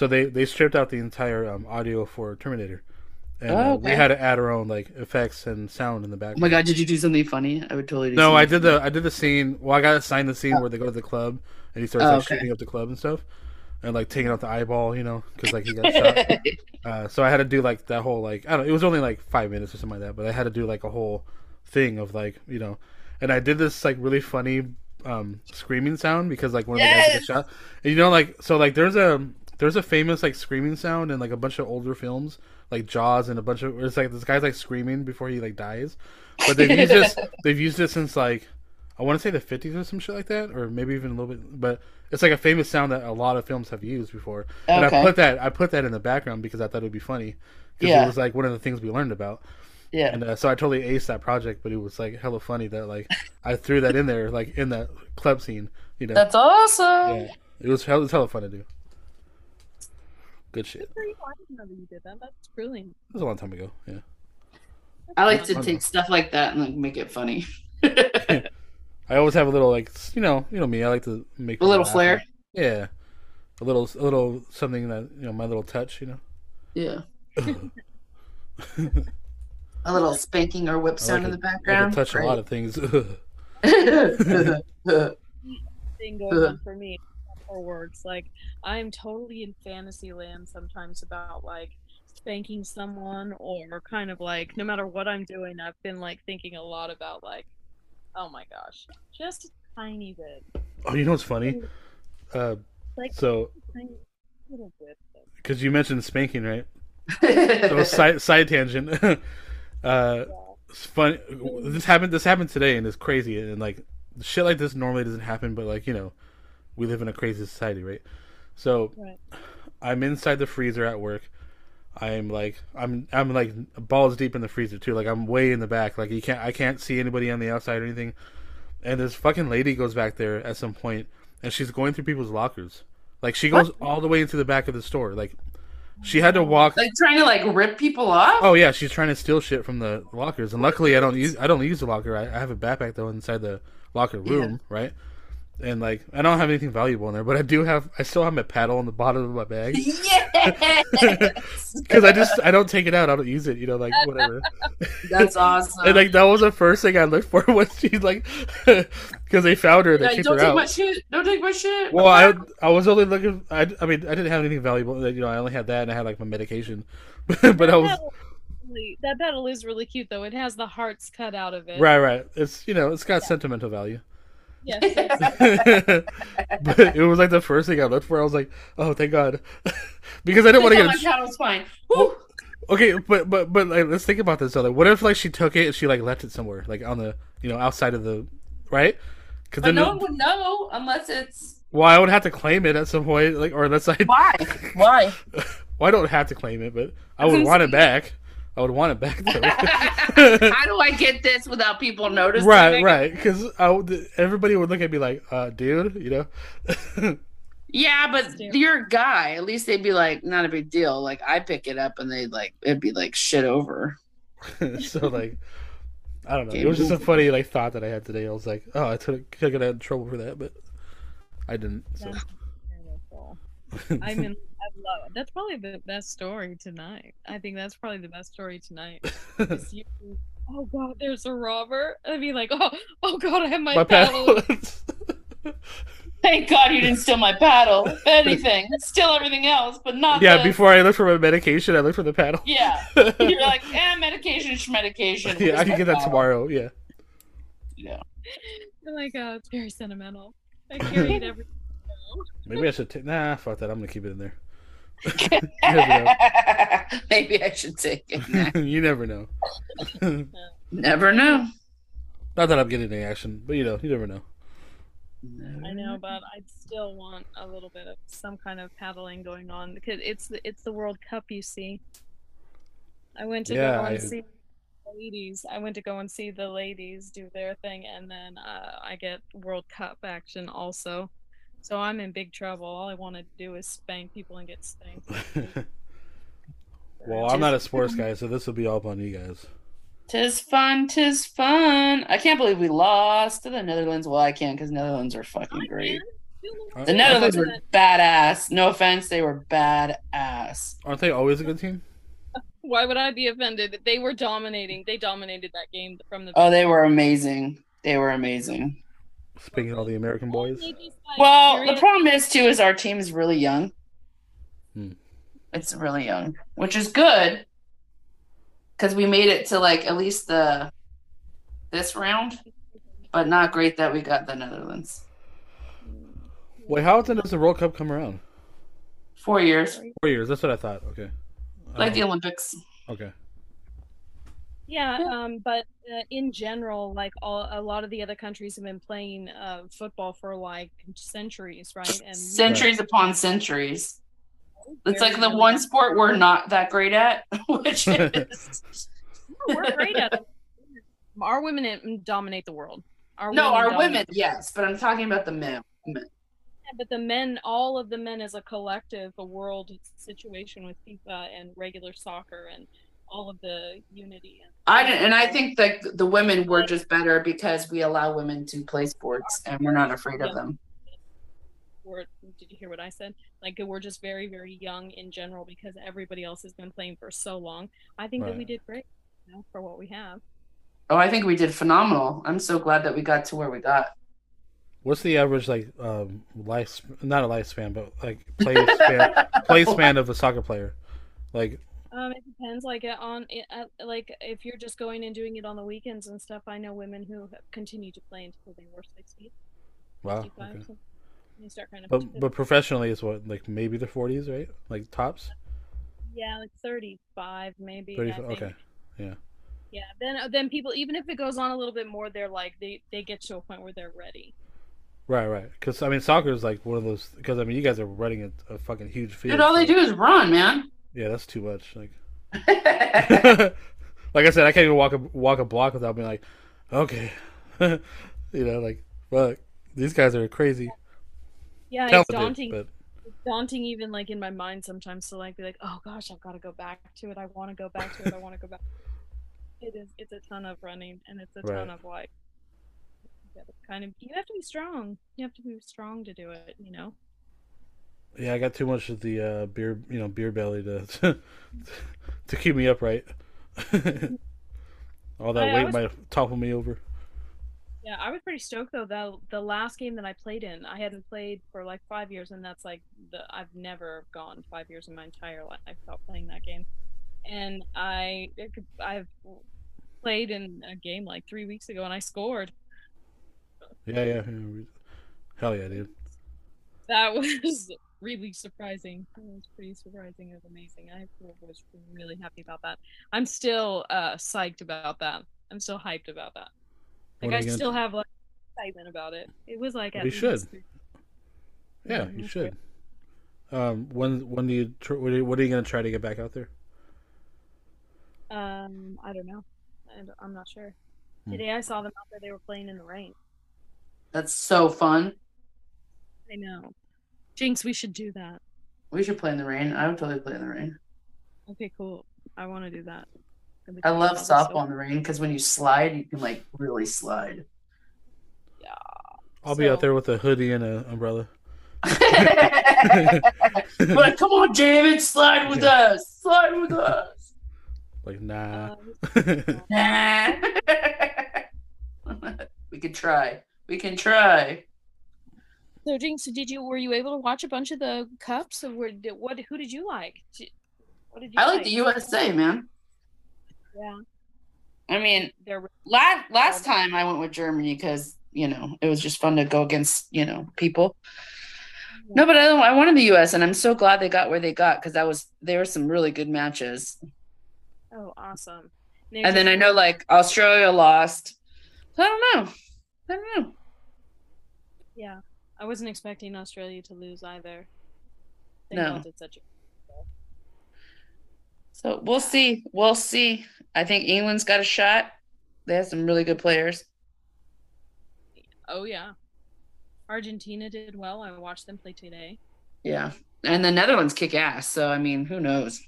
they stripped out the entire audio for Terminator. And we had to add our own like effects and sound in the background. Oh my god! Did you do something funny? I would totally do. No, I did the scene. Well, I got assigned the scene where they go to the club and he starts shooting up the club and stuff, and like taking out the eyeball, because like he got shot. So I had to do like that whole like, I don't know, it was only like 5 minutes or something like that, but I had to do like a whole thing of like and I did this like really funny screaming sound because like one of the guys got shot, and there's a famous like screaming sound in like a bunch of older films. Like Jaws and a bunch of, it's like this guy's like screaming before he like dies, but they've used it since like I want to say the 50s or some shit like that, or maybe even a little bit. But it's like a famous sound that a lot of films have used before. Okay. And I put that in the background because I thought it'd be funny because it was like one of the things we learned about. Yeah. And so I totally aced that project, but it was like hella funny that like I threw that in there like in that club scene. That's awesome. Yeah. It was hella fun to do. Good shit. I didn't know that you did that. That's brilliant. It was a long time ago. Yeah. I like to take stuff like that and like make it funny. Yeah. I always have a little like me. I like to make a little flair. Like, yeah. A little something that my little touch. Yeah. A little spanking or whip sound in the background. I like to touch a lot of things. Thing going on for me. Works like I'm totally in fantasy land sometimes about like spanking someone or kind of like no matter what I'm doing, I've been like thinking a lot about like, oh my gosh, just a tiny bit. Oh, what's funny? Because you mentioned spanking, right? So side tangent. It's funny. This happened today, and it's crazy. And like shit like this normally doesn't happen, but like we live in a crazy society, right? So, I'm inside the freezer at work. I'm like balls deep in the freezer too. Like I'm way in the back. Like I can't see anybody on the outside or anything. And this fucking lady goes back there at some point, and she's going through people's lockers. Like she goes all the way into the back of the store. Like she had to walk. Like trying to like rip people off. Oh yeah, she's trying to steal shit from the lockers. And luckily, I don't use the locker. I have a backpack though inside the locker room, right? And like I don't have anything valuable in there, but I still have my paddle on the bottom of my bag. Yeah, because I don't take it out. I don't use it. Like whatever. That's awesome. And like that was the first thing I looked for when she like, because they found her. They kicked her out. Don't take my shit. Well, I was only looking. I mean I didn't have anything valuable. I only had that, and I had like my medication. But I was. That paddle is really cute though. It has the hearts cut out of it. Right. It's it's got sentimental value. Yes. But it was like the first thing I looked for. I was like, "Oh, thank God," because I didn't want to get. Paddle's fine. Woo! Okay, but like, let's think about this though. Like, what if like she took it and she like left it somewhere, like on the outside of the right? Because then no one would know unless it's. Well, I would have to claim it at some point, like or unless I. Why? Well, I don't have to claim it, but I would want it back. I would want it back though. How do I get this without people noticing? Right. Because everybody would look at me like, dude, Yeah, but you're a guy. At least they'd be like, not a big deal. Like I pick it up and they'd like, it'd be like shit over. So like, I don't know. It was just a funny like thought that I had today. I was like, oh, I could have got in trouble for that, but I didn't. So. That's terrible. I mean, I love it. That's probably the best story tonight. I think that's probably the best story tonight. You, oh God, there's a robber. I'd be like, oh God, I have my paddle. Thank God you didn't steal my paddle. If anything, steal everything else, but not. Yeah, before I looked for my medication, I looked for the paddle. Yeah, you're like, medication, schmedication. Yeah, I can get that tomorrow. Yeah. Yeah. You're like, it's very sentimental. I carried everything. Maybe I should take. Nah, fuck that. I'm gonna keep it in there. Maybe I should take it. You never know. Never know. Not that I'm getting any action, but you never know. I know, but I'd still want a little bit of some kind of paddling going on because it's the World Cup, you see. I went to go and see the ladies. I went to go and see the ladies do their thing, and then I get World Cup action also. So I'm in big trouble. All I want to do is spank people and get spanked. Well, I'm not a sports guy, so this will be all upon you guys. Tis fun. I can't believe we lost to the Netherlands. Well, I can't because Netherlands are fucking great. The Netherlands were badass. No offense, they were badass. Aren't they always a good team? Why would I be offended? They were dominating. They dominated that game from the. Oh, they were amazing. They were amazing. Speaking of all the American boys. Well, the problem is too is our team is really young. It's really young, which is good. Because we made it to like at least this round, but not great that we got the Netherlands. Wait, how often does the World Cup come around? 4 years. 4 years. That's what I thought. Okay. Like the Olympics. Okay. Yeah, but in general, like a lot of the other countries have been playing football for like centuries, right? And centuries upon centuries. It's like the one sport we're not that great at, which is... We're great at it. Our women dominate the world. Our women, yes, but I'm talking about the men. Yeah, but the men, all of the men as a collective, a world situation with FIFA and regular soccer and all of the unity. I think that the women were just better because we allow women to play sports and we're not afraid of them. Did you hear what I said? Like, we're just very, very young in general because everybody else has been playing for so long. I think that we did great for what we have. Oh, I think we did phenomenal. I'm so glad that we got to where we got. What's the average, like, life? Not a lifespan, but like play span of a soccer player? Like, it depends. Like if you're just going and doing it on the weekends and stuff. I know women who have continued to play until they were 60. Wow. Okay. You start kind of but professionally is what, like maybe the 40s, right? Like tops? Yeah, like 35 maybe. 35, okay. Yeah. Yeah. Then people, even if it goes on a little bit more, they're like they get to a point where they're ready. Right. Because I mean, soccer is like one of those. Because I mean, you guys are running a fucking huge field. Dude, all they do is run, man. Yeah, that's too much. Like, like I said, I can't even walk a block without being like, okay, you know, like fuck, these guys are crazy. Yeah, it's daunting. But... It's daunting even like in my mind sometimes to like be like, oh gosh, I've got to go back to it. I want to go back to it. It's a ton of running and it's a ton of like you have to be strong. You have to be strong to do it, you know? Yeah, I got too much of the beer belly to keep me upright. All that weight might topple me over. Yeah, I was pretty stoked though. The last game that I played in, I hadn't played for like 5 years, and that's like I've never gone 5 years in my entire life without playing that game. And I've played in a game like 3 weeks ago, and I scored. Yeah. Hell yeah, dude. That was really surprising. It was pretty surprising. It was amazing. I was really happy about that. I'm still psyched about that. I'm still hyped about that. Like, I still have like excitement about it. It was like at least should. Yeah, you should. When do you? What are you going to try to get back out there? I don't know. I'm not sure. Today I saw them out there. They were playing in the rain. That's so fun. I know. Jinx, we should do that. We should play in the rain. I would totally play in the rain. Okay, cool. I want to do that. I love softball in the rain because when you slide, you can like really slide. Yeah. I'll be out there with a hoodie and an umbrella. Like, come on, David, slide with us. Slide with us. Like, nah. Nah. We could try. We can try. So, Jinx, were you able to watch a bunch of the cups? Who did you like? I like the USA, man. Yeah. I mean, last time I went with Germany because, you know, it was just fun to go against, you know, people. Yeah. No, but I wanted the U.S., and I'm so glad they got where they got because there were some really good matches. Oh, awesome. And then I know, like, Australia lost. So I don't know. Yeah. I wasn't expecting Australia to lose either. No. So we'll see. We'll see. I think England's got a shot. They have some really good players. Oh, yeah. Argentina did well. I watched them play today. Yeah. And the Netherlands kick ass. So, I mean, who knows?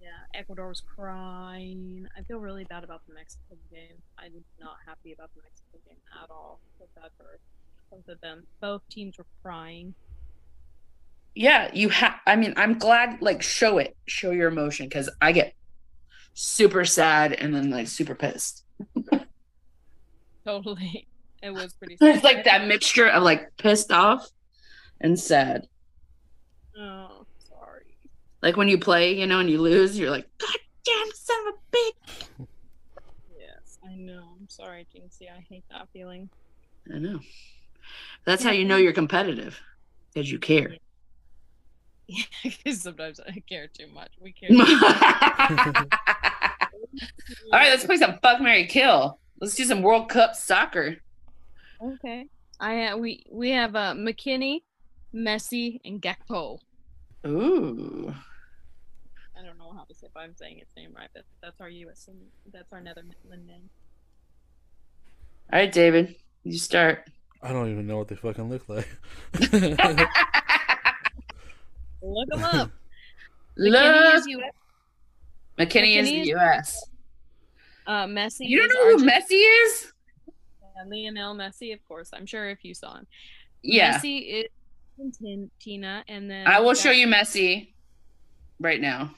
Yeah. Ecuador was crying. I feel really bad about the Mexico game. I'm not happy about the Mexico game at all. So bad for both of them. Both teams were crying. Yeah. I mean, I'm glad, like, show it. Show your emotion because I get super sad and then, like, super pissed. Totally. It was pretty sad. It's like that mixture of like pissed off and sad. Oh, sorry. Like when you play, you know, and you lose, you're like, God damn son of a bitch. Yes, I know. I'm sorry, Jinxie. I hate that feeling. I know. That's how you know you're competitive, because you care. Yeah, because sometimes I care too much. We care too much. All right, let's play some Fuck, Marry, Kill. Let's do some World Cup soccer. Okay. We have McKinnie, Messi, and Gakpo. Ooh. I don't know how to say if I'm saying its name right, but that's our U.S. and that's our Netherlands name. All right, David, you start. I don't even know what they fucking look like. Look them up. McKinnie is U.S. McKinnie is the U.S. Messi. You don't know who Messi is? Lionel Messi, of course. I'm sure if you saw him. Yeah. Messi is Argentina, and then I will show you Messi right now.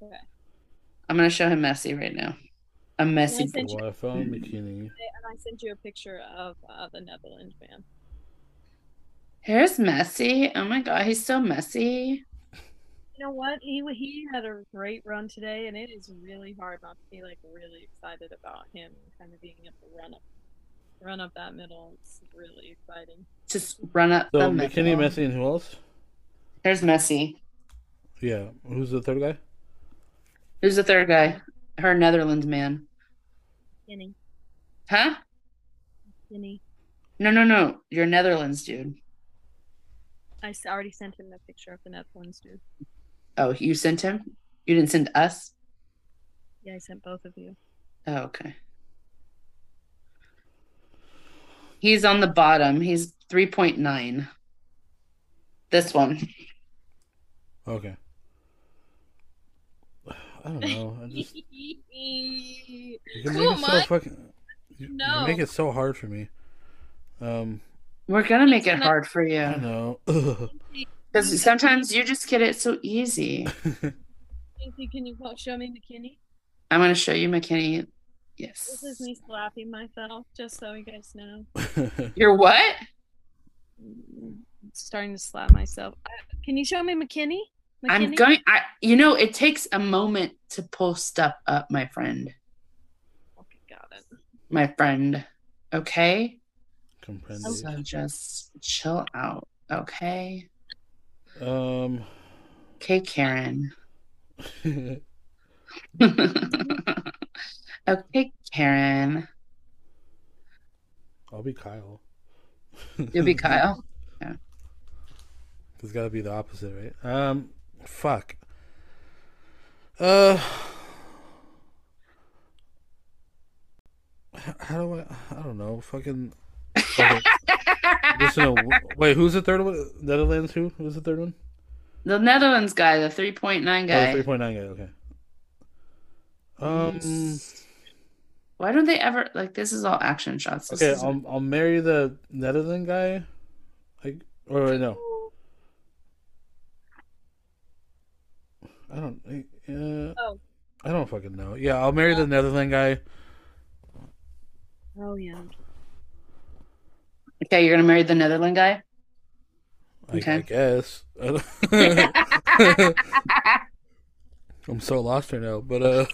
Okay. I'm gonna show him Messi right now. A Messi. I found McKinnie. And I sent you a picture of the Netherlands fan. Here's Messi. Oh my God, he's so messy. You know what? He had a great run today, and it is really hard not to be like really excited about him kind of being able to run up that middle. It's really exciting. Just run up. So McKinnie, Messi, and who else? There's Messi. Yeah. Who's the third guy? Her Netherlands man. McKinnie. Huh? McKinnie. No. Your Netherlands dude. I already sent him the picture of the Netherlands dude. Oh, you sent him? You didn't send us? Yeah, I sent both of you. Oh, okay. He's on the bottom. He's 3.9. This one. Okay. I don't know. I just... You make it so hard for me. We're going to make it hard for you. I know. Because sometimes you just get it so easy. Can you show me McKinnie? I'm going to show you McKinnie. Yes. This is me slapping myself, just so you guys know. You're what? I'm starting to slap myself. Can you show me McKinnie? I'm going. You know, it takes a moment to pull stuff up, my friend. Okay, got it. My friend. Okay? Comprende. So just chill out, okay? Okay, Karen. Okay, Karen. I'll be Kyle. You'll be Kyle? Yeah. It's gotta be the opposite, right? Fuck. How do I don't know. Fucking... Wait, who's the third one? Netherlands who? Who's the third one? The Netherlands guy, the 3.9 guy. Oh, 3.9 guy, okay. Why don't they ever, like, this is all action shots. This okay, I'll marry the Netherlands guy. Like, or no. I don't fucking know. Yeah, I'll marry the Netherlands guy. Oh, yeah. Okay, you're going to marry the Netherlands guy? Okay. I guess. I'm so lost right now, but I'll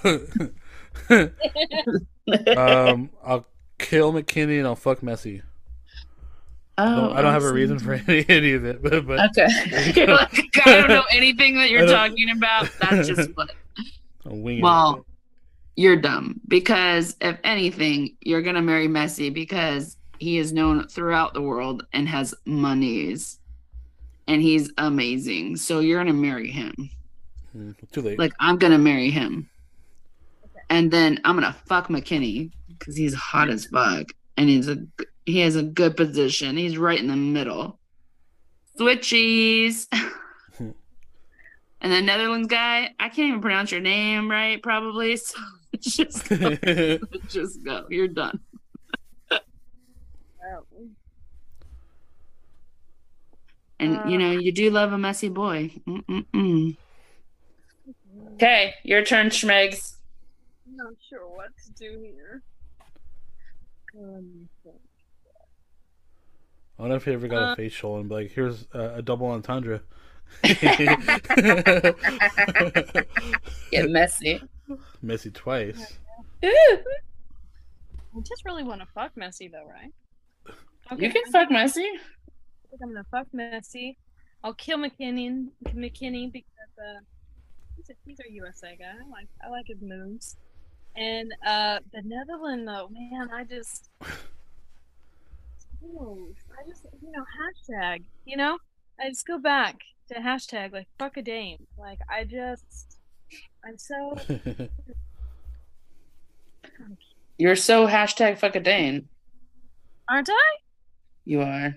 kill McKinnie and I'll fuck Messi. I don't have a reason for any of it, but okay. I don't know anything that you're talking about. That's just what. Well, you're dumb, because if anything, you're gonna marry Messi because he is known throughout the world and has monies, and he's amazing. So you're gonna marry him. Too late. Like, I'm gonna marry him, and then I'm gonna fuck McKinnie because he's hot as fuck and he has a good position. He's right in the middle. Switchies. And the Netherlands guy, I can't even pronounce your name right, probably. So just go. Just go. You're done. And you know, you do love a messy boy. Mm-mm-mm. Okay, your turn, Schmegs. I'm not sure what to do here. I wonder if he ever got a facial and be like, here's a double entendre. Get messy. Messy twice. I just really want to fuck Messi, though, right? Okay. You can fuck Messi. I'm going to fuck Messi. I'll kill McKinnie because he's a USA guy. I like his moves. And the Netherlands, though, man, I just, you know, hashtag, you know? I just go back to hashtag, like, fuck a Dame. Like, I'm so... You're so hashtag fuck a Dame. Aren't I? You are.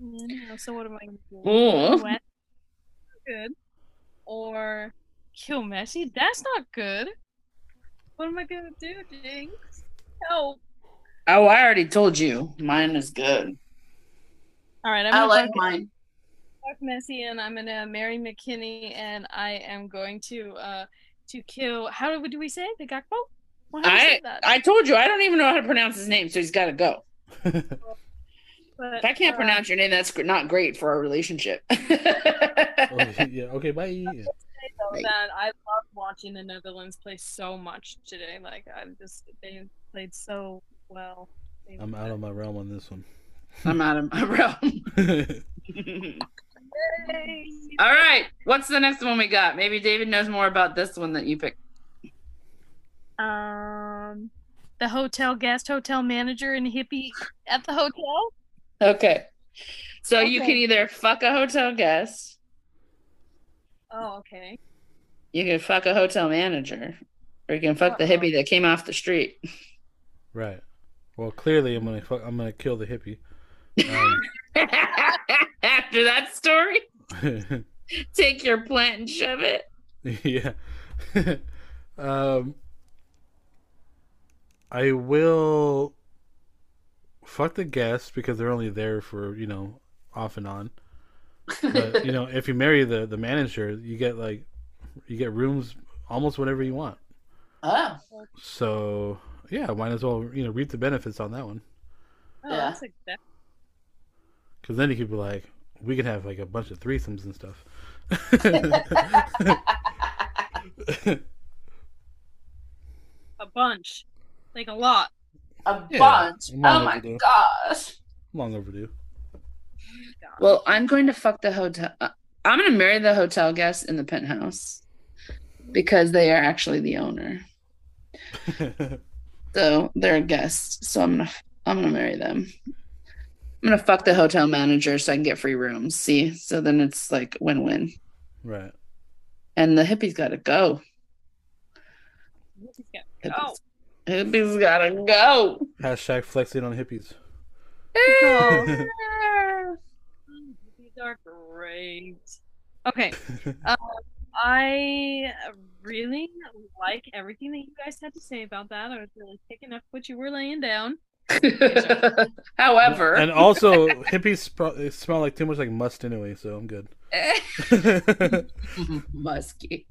Yeah, so what am I going to do? Good. Or kill Messi? That's not good. What am I going to do, Jinx? Help. Oh, I already told you. Mine is good. All right, I like mine. Fuck Messi, and I'm gonna marry McKinnie, and I am going to kill. How do we say it? The Gakpo? Well, I told you I don't even know how to pronounce his name, so he's got to go. But, if I can't pronounce your name, that's not great for our relationship. Yeah. Okay. Bye. Yeah. That I love watching the Netherlands play so much today. Like, they played so well. I'm out of my realm on this one. I'm out of my realm. All right, what's the next one we got? Maybe David knows more about this one that you picked. The guest hotel manager and hippie at the hotel. Okay, so you can either fuck a hotel guest. Oh, okay. You can fuck a hotel manager, or you can fuck the hippie that came off the street. Right. Well, clearly I'm gonna kill the hippie. After that story, take your plant and shove it. Yeah. I will fuck the guests because they're only there for, you know, off and on. But, you know, if you marry the manager, you get rooms almost whatever you want. Oh. So yeah, might as well, you know, reap the benefits on that one. Oh, yeah. That's exactly. Because then you could be like, we could have like a bunch of threesomes and stuff. A bunch. Like a lot. A bunch. Oh my gosh. Long overdue. Well, I'm going to fuck the hotel. I'm going to marry the hotel guests in the penthouse because they are actually the owner. So they're guests. So I'm going to marry them. I'm going to fuck the hotel manager so I can get free rooms. See? So then it's like win-win. Right. And the hippie's got to go. Hippie's got to go. Hashtag flexing on hippies. Oh. Hippies are great. Okay. I really like everything that you guys had to say about that. I was really picking up what you were laying down. However, and also hippies smell like too much like must anyway, so I'm good. Musky.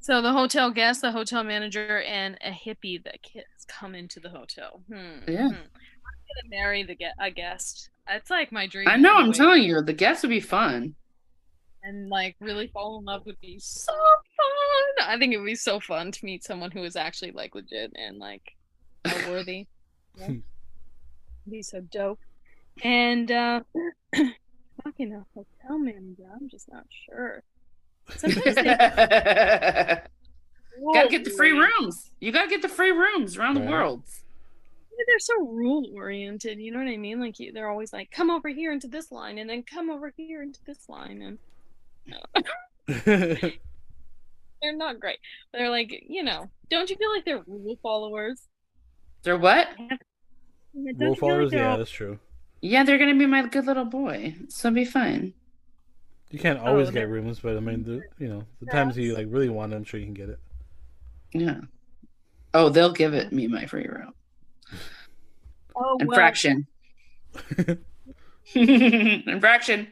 So the hotel guest, the hotel manager, and a hippie that has come into the hotel. Yeah. I'm gonna marry a guest. It's like my dream. I know. Anyway. I'm telling you, the guest would be fun. And like really fall in love would be so fun. I think it would be so fun to meet someone who is actually like legit and like worthy. Yeah. Be so dope. And fucking a hotel manager, I'm just not sure. Sometimes gotta get the free rooms. You gotta get the free rooms around the world. They're so rule oriented, you know what I mean? Like they're always like, come over here into this line, and then come over here into this line, and they're not great. They're like, you know, don't you feel like they're rule followers? They're what? Rule followers, like that's true. Yeah, they're gonna be my good little boy, so it'll be fine. You can't always get rooms, but I mean, you know, the times you like really want them, I'm sure you can get it. Yeah. Oh, they'll give it me my free room. Oh, infraction. Well. Infraction.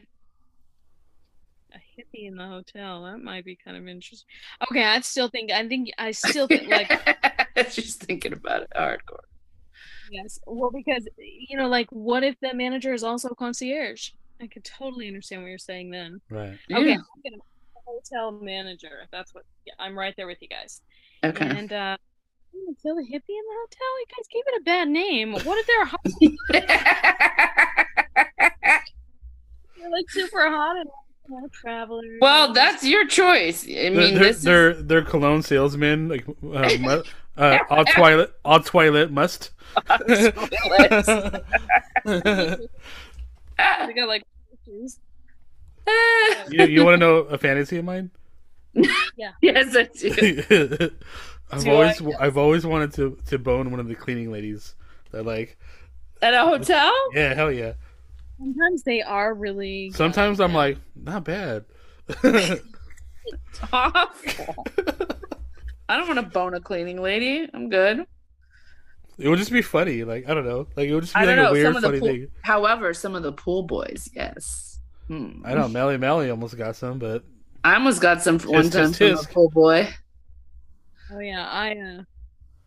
A hippie in the hotel. That might be kind of interesting. Okay, I still think like just thinking about it hardcore. Yes. Well, because you know, like what if the manager is also concierge? I could totally understand what you're saying then. Right. Okay. Yeah. Hotel manager. That's what I'm right there with you guys. Okay. And kill a hippie in the hotel? You guys gave it a bad name. What if they're hot? They're like super hot and all travelers. Well, that's your choice. I mean, they're cologne salesmen, like all toilet must. All toilet. They got like shoes. You want to know a fantasy of mine? Yeah. Yes, I do. I've always wanted to bone one of the cleaning ladies that like at a hotel. Yeah, hell yeah. Sometimes they are really. Sometimes I'm like, not bad. It's awful. I don't want to bone a cleaning lady. I'm good. It would just be funny. Like I don't know. Like it would just be like a weird funny thing. However, some of the pool boys, yes. I know. Melly almost got some, but I almost got some one time from a pool boy. Oh yeah,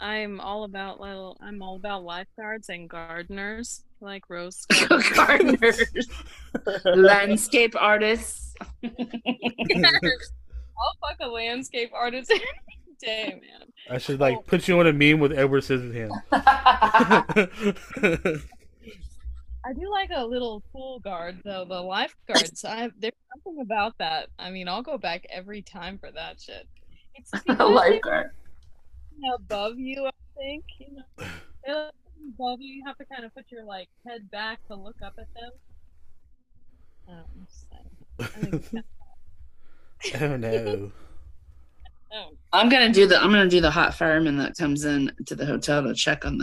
I'm all about lifeguards and gardeners, like rose gardeners, landscape artists. Yes. I'll fuck a landscape artist every day, man. I should like put you on a meme with Edward Scissorhands. I do like a little pool guard though. The lifeguards, there's something about that. I mean, I'll go back every time for that shit. It's lifeguard above you, I think. You know, they're above you, you have to kind of put your like head back to look up at them. I don't know. Oh. I'm gonna do the hot fireman that comes in to the hotel to check on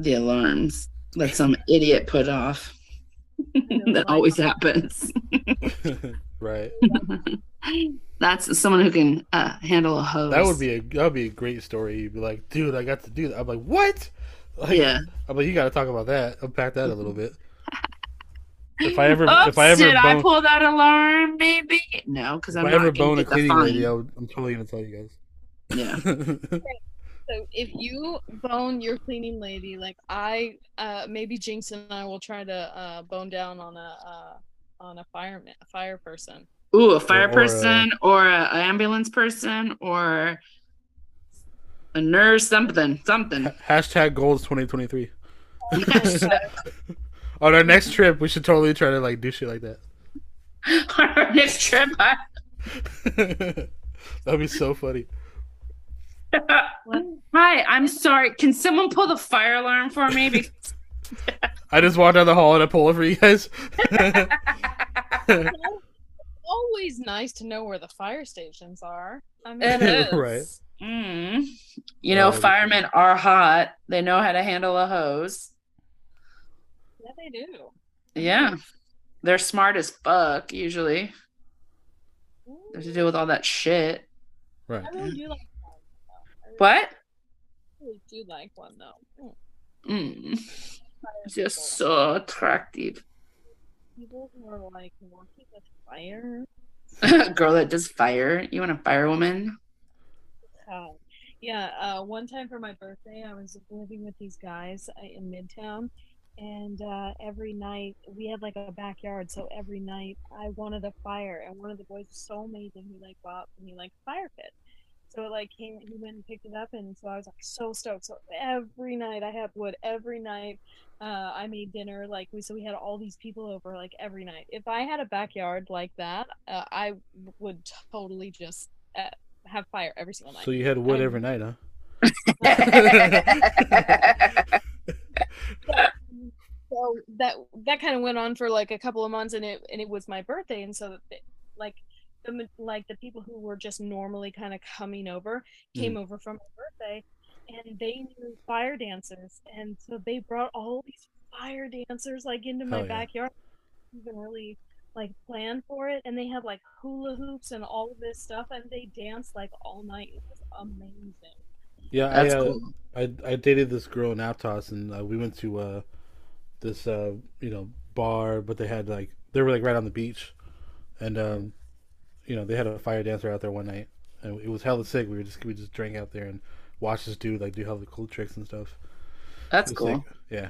the alarms that some idiot put off. That always happens. Right. That's someone who can handle a hose. That would be a great story. You'd be like, dude, I got to do that. I'm like, what? Like, yeah. I'm like, you got to talk about that. Unpack that a little bit. If I ever pull that alarm? Maybe no, because I'm not. If I ever bone a cleaning lady, I'm totally gonna tell you guys. Yeah. Okay. So if you bone your cleaning lady, like I, maybe Jinx and I will try to bone down on a fireman, a fire person. Ooh, a fire person or an ambulance person or a nurse, something. Hashtag goals 2023. On our next trip, we should totally try to like do shit like that. On our next trip, that'd be so funny. What? Hi, I'm sorry. Can someone pull the fire alarm for me? Because... I just walked down the hall and I pulled it for you guys. Always nice to know where the fire stations are. I mean, it is. Right. Mm. You know, firemen are hot. They know how to handle a hose. Yeah, they do. Yeah. They're smart as fuck, usually. They have to deal with all that shit. Right. I really do like one, though. What? I really do like one, though. Mm. Just so attractive. People who are, like, working with fire. Girl that does fire? You want a firewoman? Oh. Yeah, one time for my birthday, I was living with these guys in Midtown, and every night, we had like a backyard, so every night I wanted a fire, and one of the boys was so amazing, he like bought me like a fire pit. So like he went and picked it up, and so I was like so stoked. So every night I had wood, every night I made dinner, like we had all these people over like every night. If I had a backyard like that, I would totally just... have fire every single night. So you had wood every night, huh? So that kind of went on for like a couple of months, and it was my birthday, and so the people who were just normally kind of coming over came over for my birthday, and they knew fire dancers, and so they brought all these fire dancers like into my backyard. Even really like planned for it, and they had like hula hoops and all of this stuff, and they danced like all night. It was amazing. Yeah, that's cool. I dated this girl in Aptos, and we went to this bar, but they were right on the beach, and they had a fire dancer out there one night, and it was hella sick. We just drank out there and watched this dude like do hella cool tricks and stuff. That's cool. Sick. Yeah.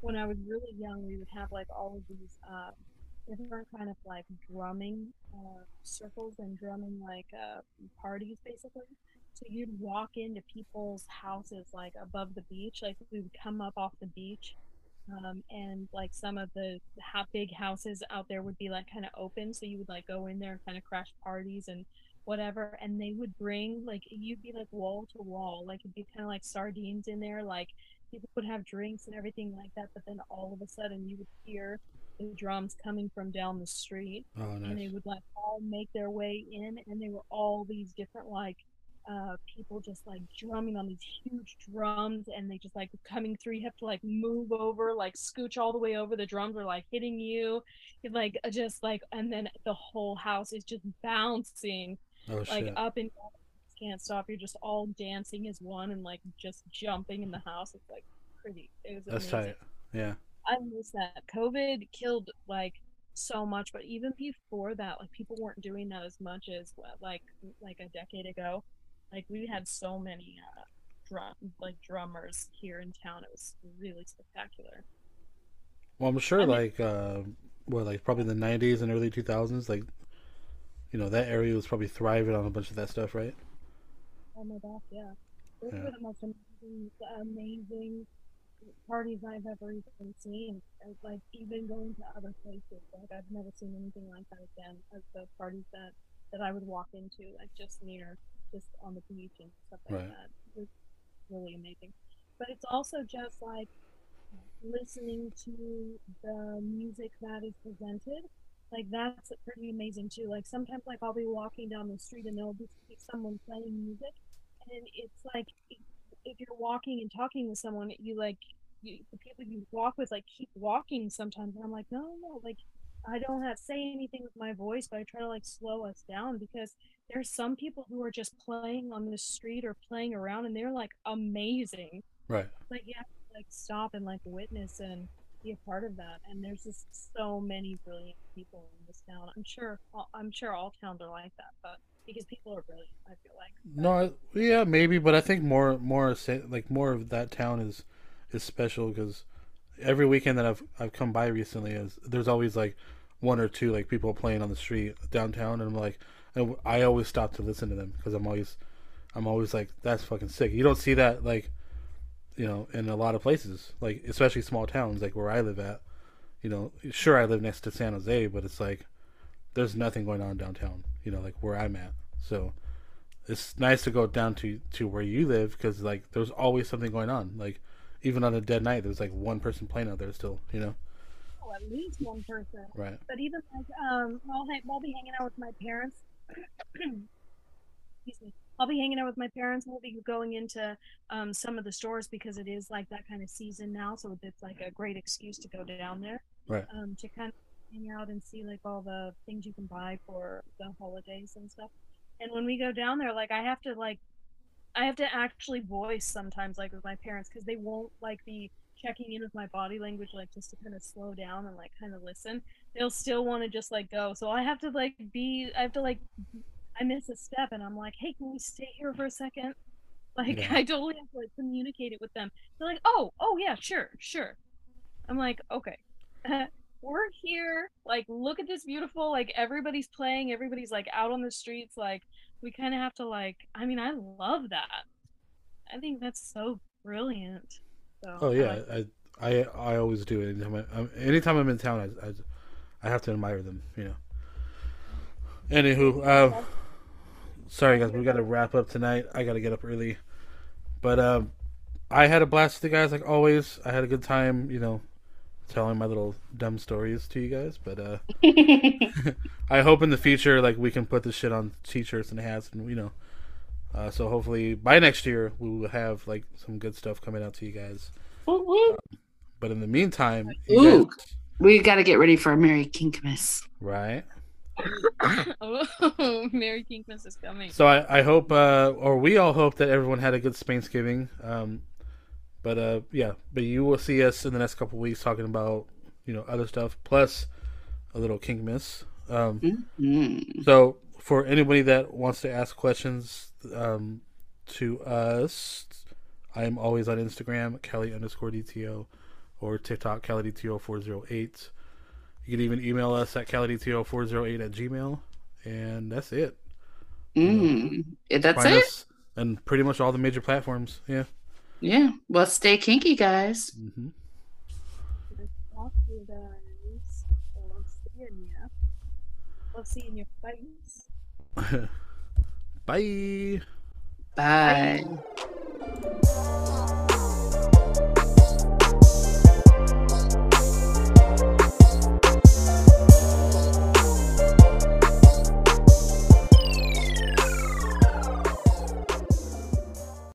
When I was really young, we would have like all of these different kind of like drumming circles and drumming like parties, basically. So you'd walk into people's houses like above the beach. Like we would come up off the beach, and like some of the big houses out there would be like kind of open. So you would like go in there and kind of crash parties and whatever. And they would bring like, you'd be like wall to wall. Like it'd be kind of like sardines in there, like. People would have drinks and everything like that, but then all of a sudden you would hear the drums coming from down the street. Oh, nice. And they would like all make their way in, and they were all these different like people just like drumming on these huge drums, and they just like coming through. You have to like move over, like scooch all the way over. The drums are like hitting you, like just like, and then the whole house is just bouncing up and down. Can't stop. You're just all dancing as one and like just jumping in the house. It's like pretty. It was amazing. That's tight. Yeah. I miss that. COVID killed like so much, but even before that, like people weren't doing that as much as like a decade ago. Like we had so many drummers here in town. It was really spectacular. Well, I'm sure probably the 90s and early 2000s, like that area was probably thriving on a bunch of that stuff, right? Oh my gosh, yeah. Those were the most amazing parties I've ever even seen. Like, even going to other places. Like, I've never seen anything like that again. Like, the parties that I would walk into, like, just near, just on the beach and stuff like that. It was really amazing. But it's also just, like, listening to the music that is presented. Like, that's pretty amazing, too. Like, sometimes, like, I'll be walking down the street and there'll be someone playing music. And it's like, if you're walking and talking with someone, the people you walk with, like, keep walking sometimes. And I'm like, no, like, I don't have to say anything with my voice, but I try to, like, slow us down. Because there's some people who are just playing on the street or playing around, and they're, like, amazing. Right. Like, you have to, like, stop and, like, witness and be a part of that. And there's just so many brilliant people in this town. I'm sure all towns are like that, but because people are brilliant, I feel like. No, yeah, maybe, but I think more of that town is special, because every weekend that I've come by recently, there's always like one or two like people playing on the street downtown, and I always stop to listen to them, because I'm always like, that's fucking sick. You don't see that like. In a lot of places, like especially small towns, like where I live at, sure I live next to San Jose, but it's like there's nothing going on downtown, like where I'm at. So it's nice to go down to where you live, because like there's always something going on. Like even on a dead night, there's like one person playing out there still, Oh, at least one person. Right. But even like I'll be hanging out with my parents. Excuse me. I'll be hanging out with my parents. We'll be going into some of the stores, because it is like that kind of season now, so it's like a great excuse to go down there. right. To kind of hang out and see like all the things you can buy for the holidays and stuff. And when we go down there, I have to actually voice sometimes, like, with my parents, because they won't like be checking in with my body language, like, just to kind of slow down and like kind of listen. They'll still want to just like go. So I have to I miss a step and I'm like, hey, can we stay here for a second? Like, yeah. I totally have to like communicate it with them. They're like, oh yeah, sure. I'm like, okay, we're here. Like, look at this beautiful, like, everybody's playing. Everybody's like out on the streets. Like, we kind of have to like, I mean, I love that. I think that's so brilliant. So, oh yeah, I always do it. Anytime I'm in town, I have to admire them, you know. Anywho, sorry guys, we got to wrap up tonight. I got to get up early, but I had a blast with you guys like always. I had a good time, you know, telling my little dumb stories to you guys. But I hope in the future like we can put this shit on t-shirts and hats, and you know. So hopefully by next year we will have like some good stuff coming out to you guys. But in the meantime, ooh, guys... we got to get ready for Merry Kinkmas, right? Oh, Merry Kinkmas is coming. So I hope, or we all hope that everyone had a good Thanksgiving. But you will see us in the next couple of weeks talking about, you know, other stuff plus a little Kinkmas. So for anybody that wants to ask questions to us, I am always on Instagram, Kelly_DTO, or TikTok, KellyDTO408. You can even email us at KellyDTO408@gmail.com, and that's it. That's it? And pretty much all the major platforms, yeah. Yeah. Well, stay kinky, guys. Mm-hmm. Nice to talk to you guys. I love seeing you. Love seeing your face. Bye. Bye. Bye.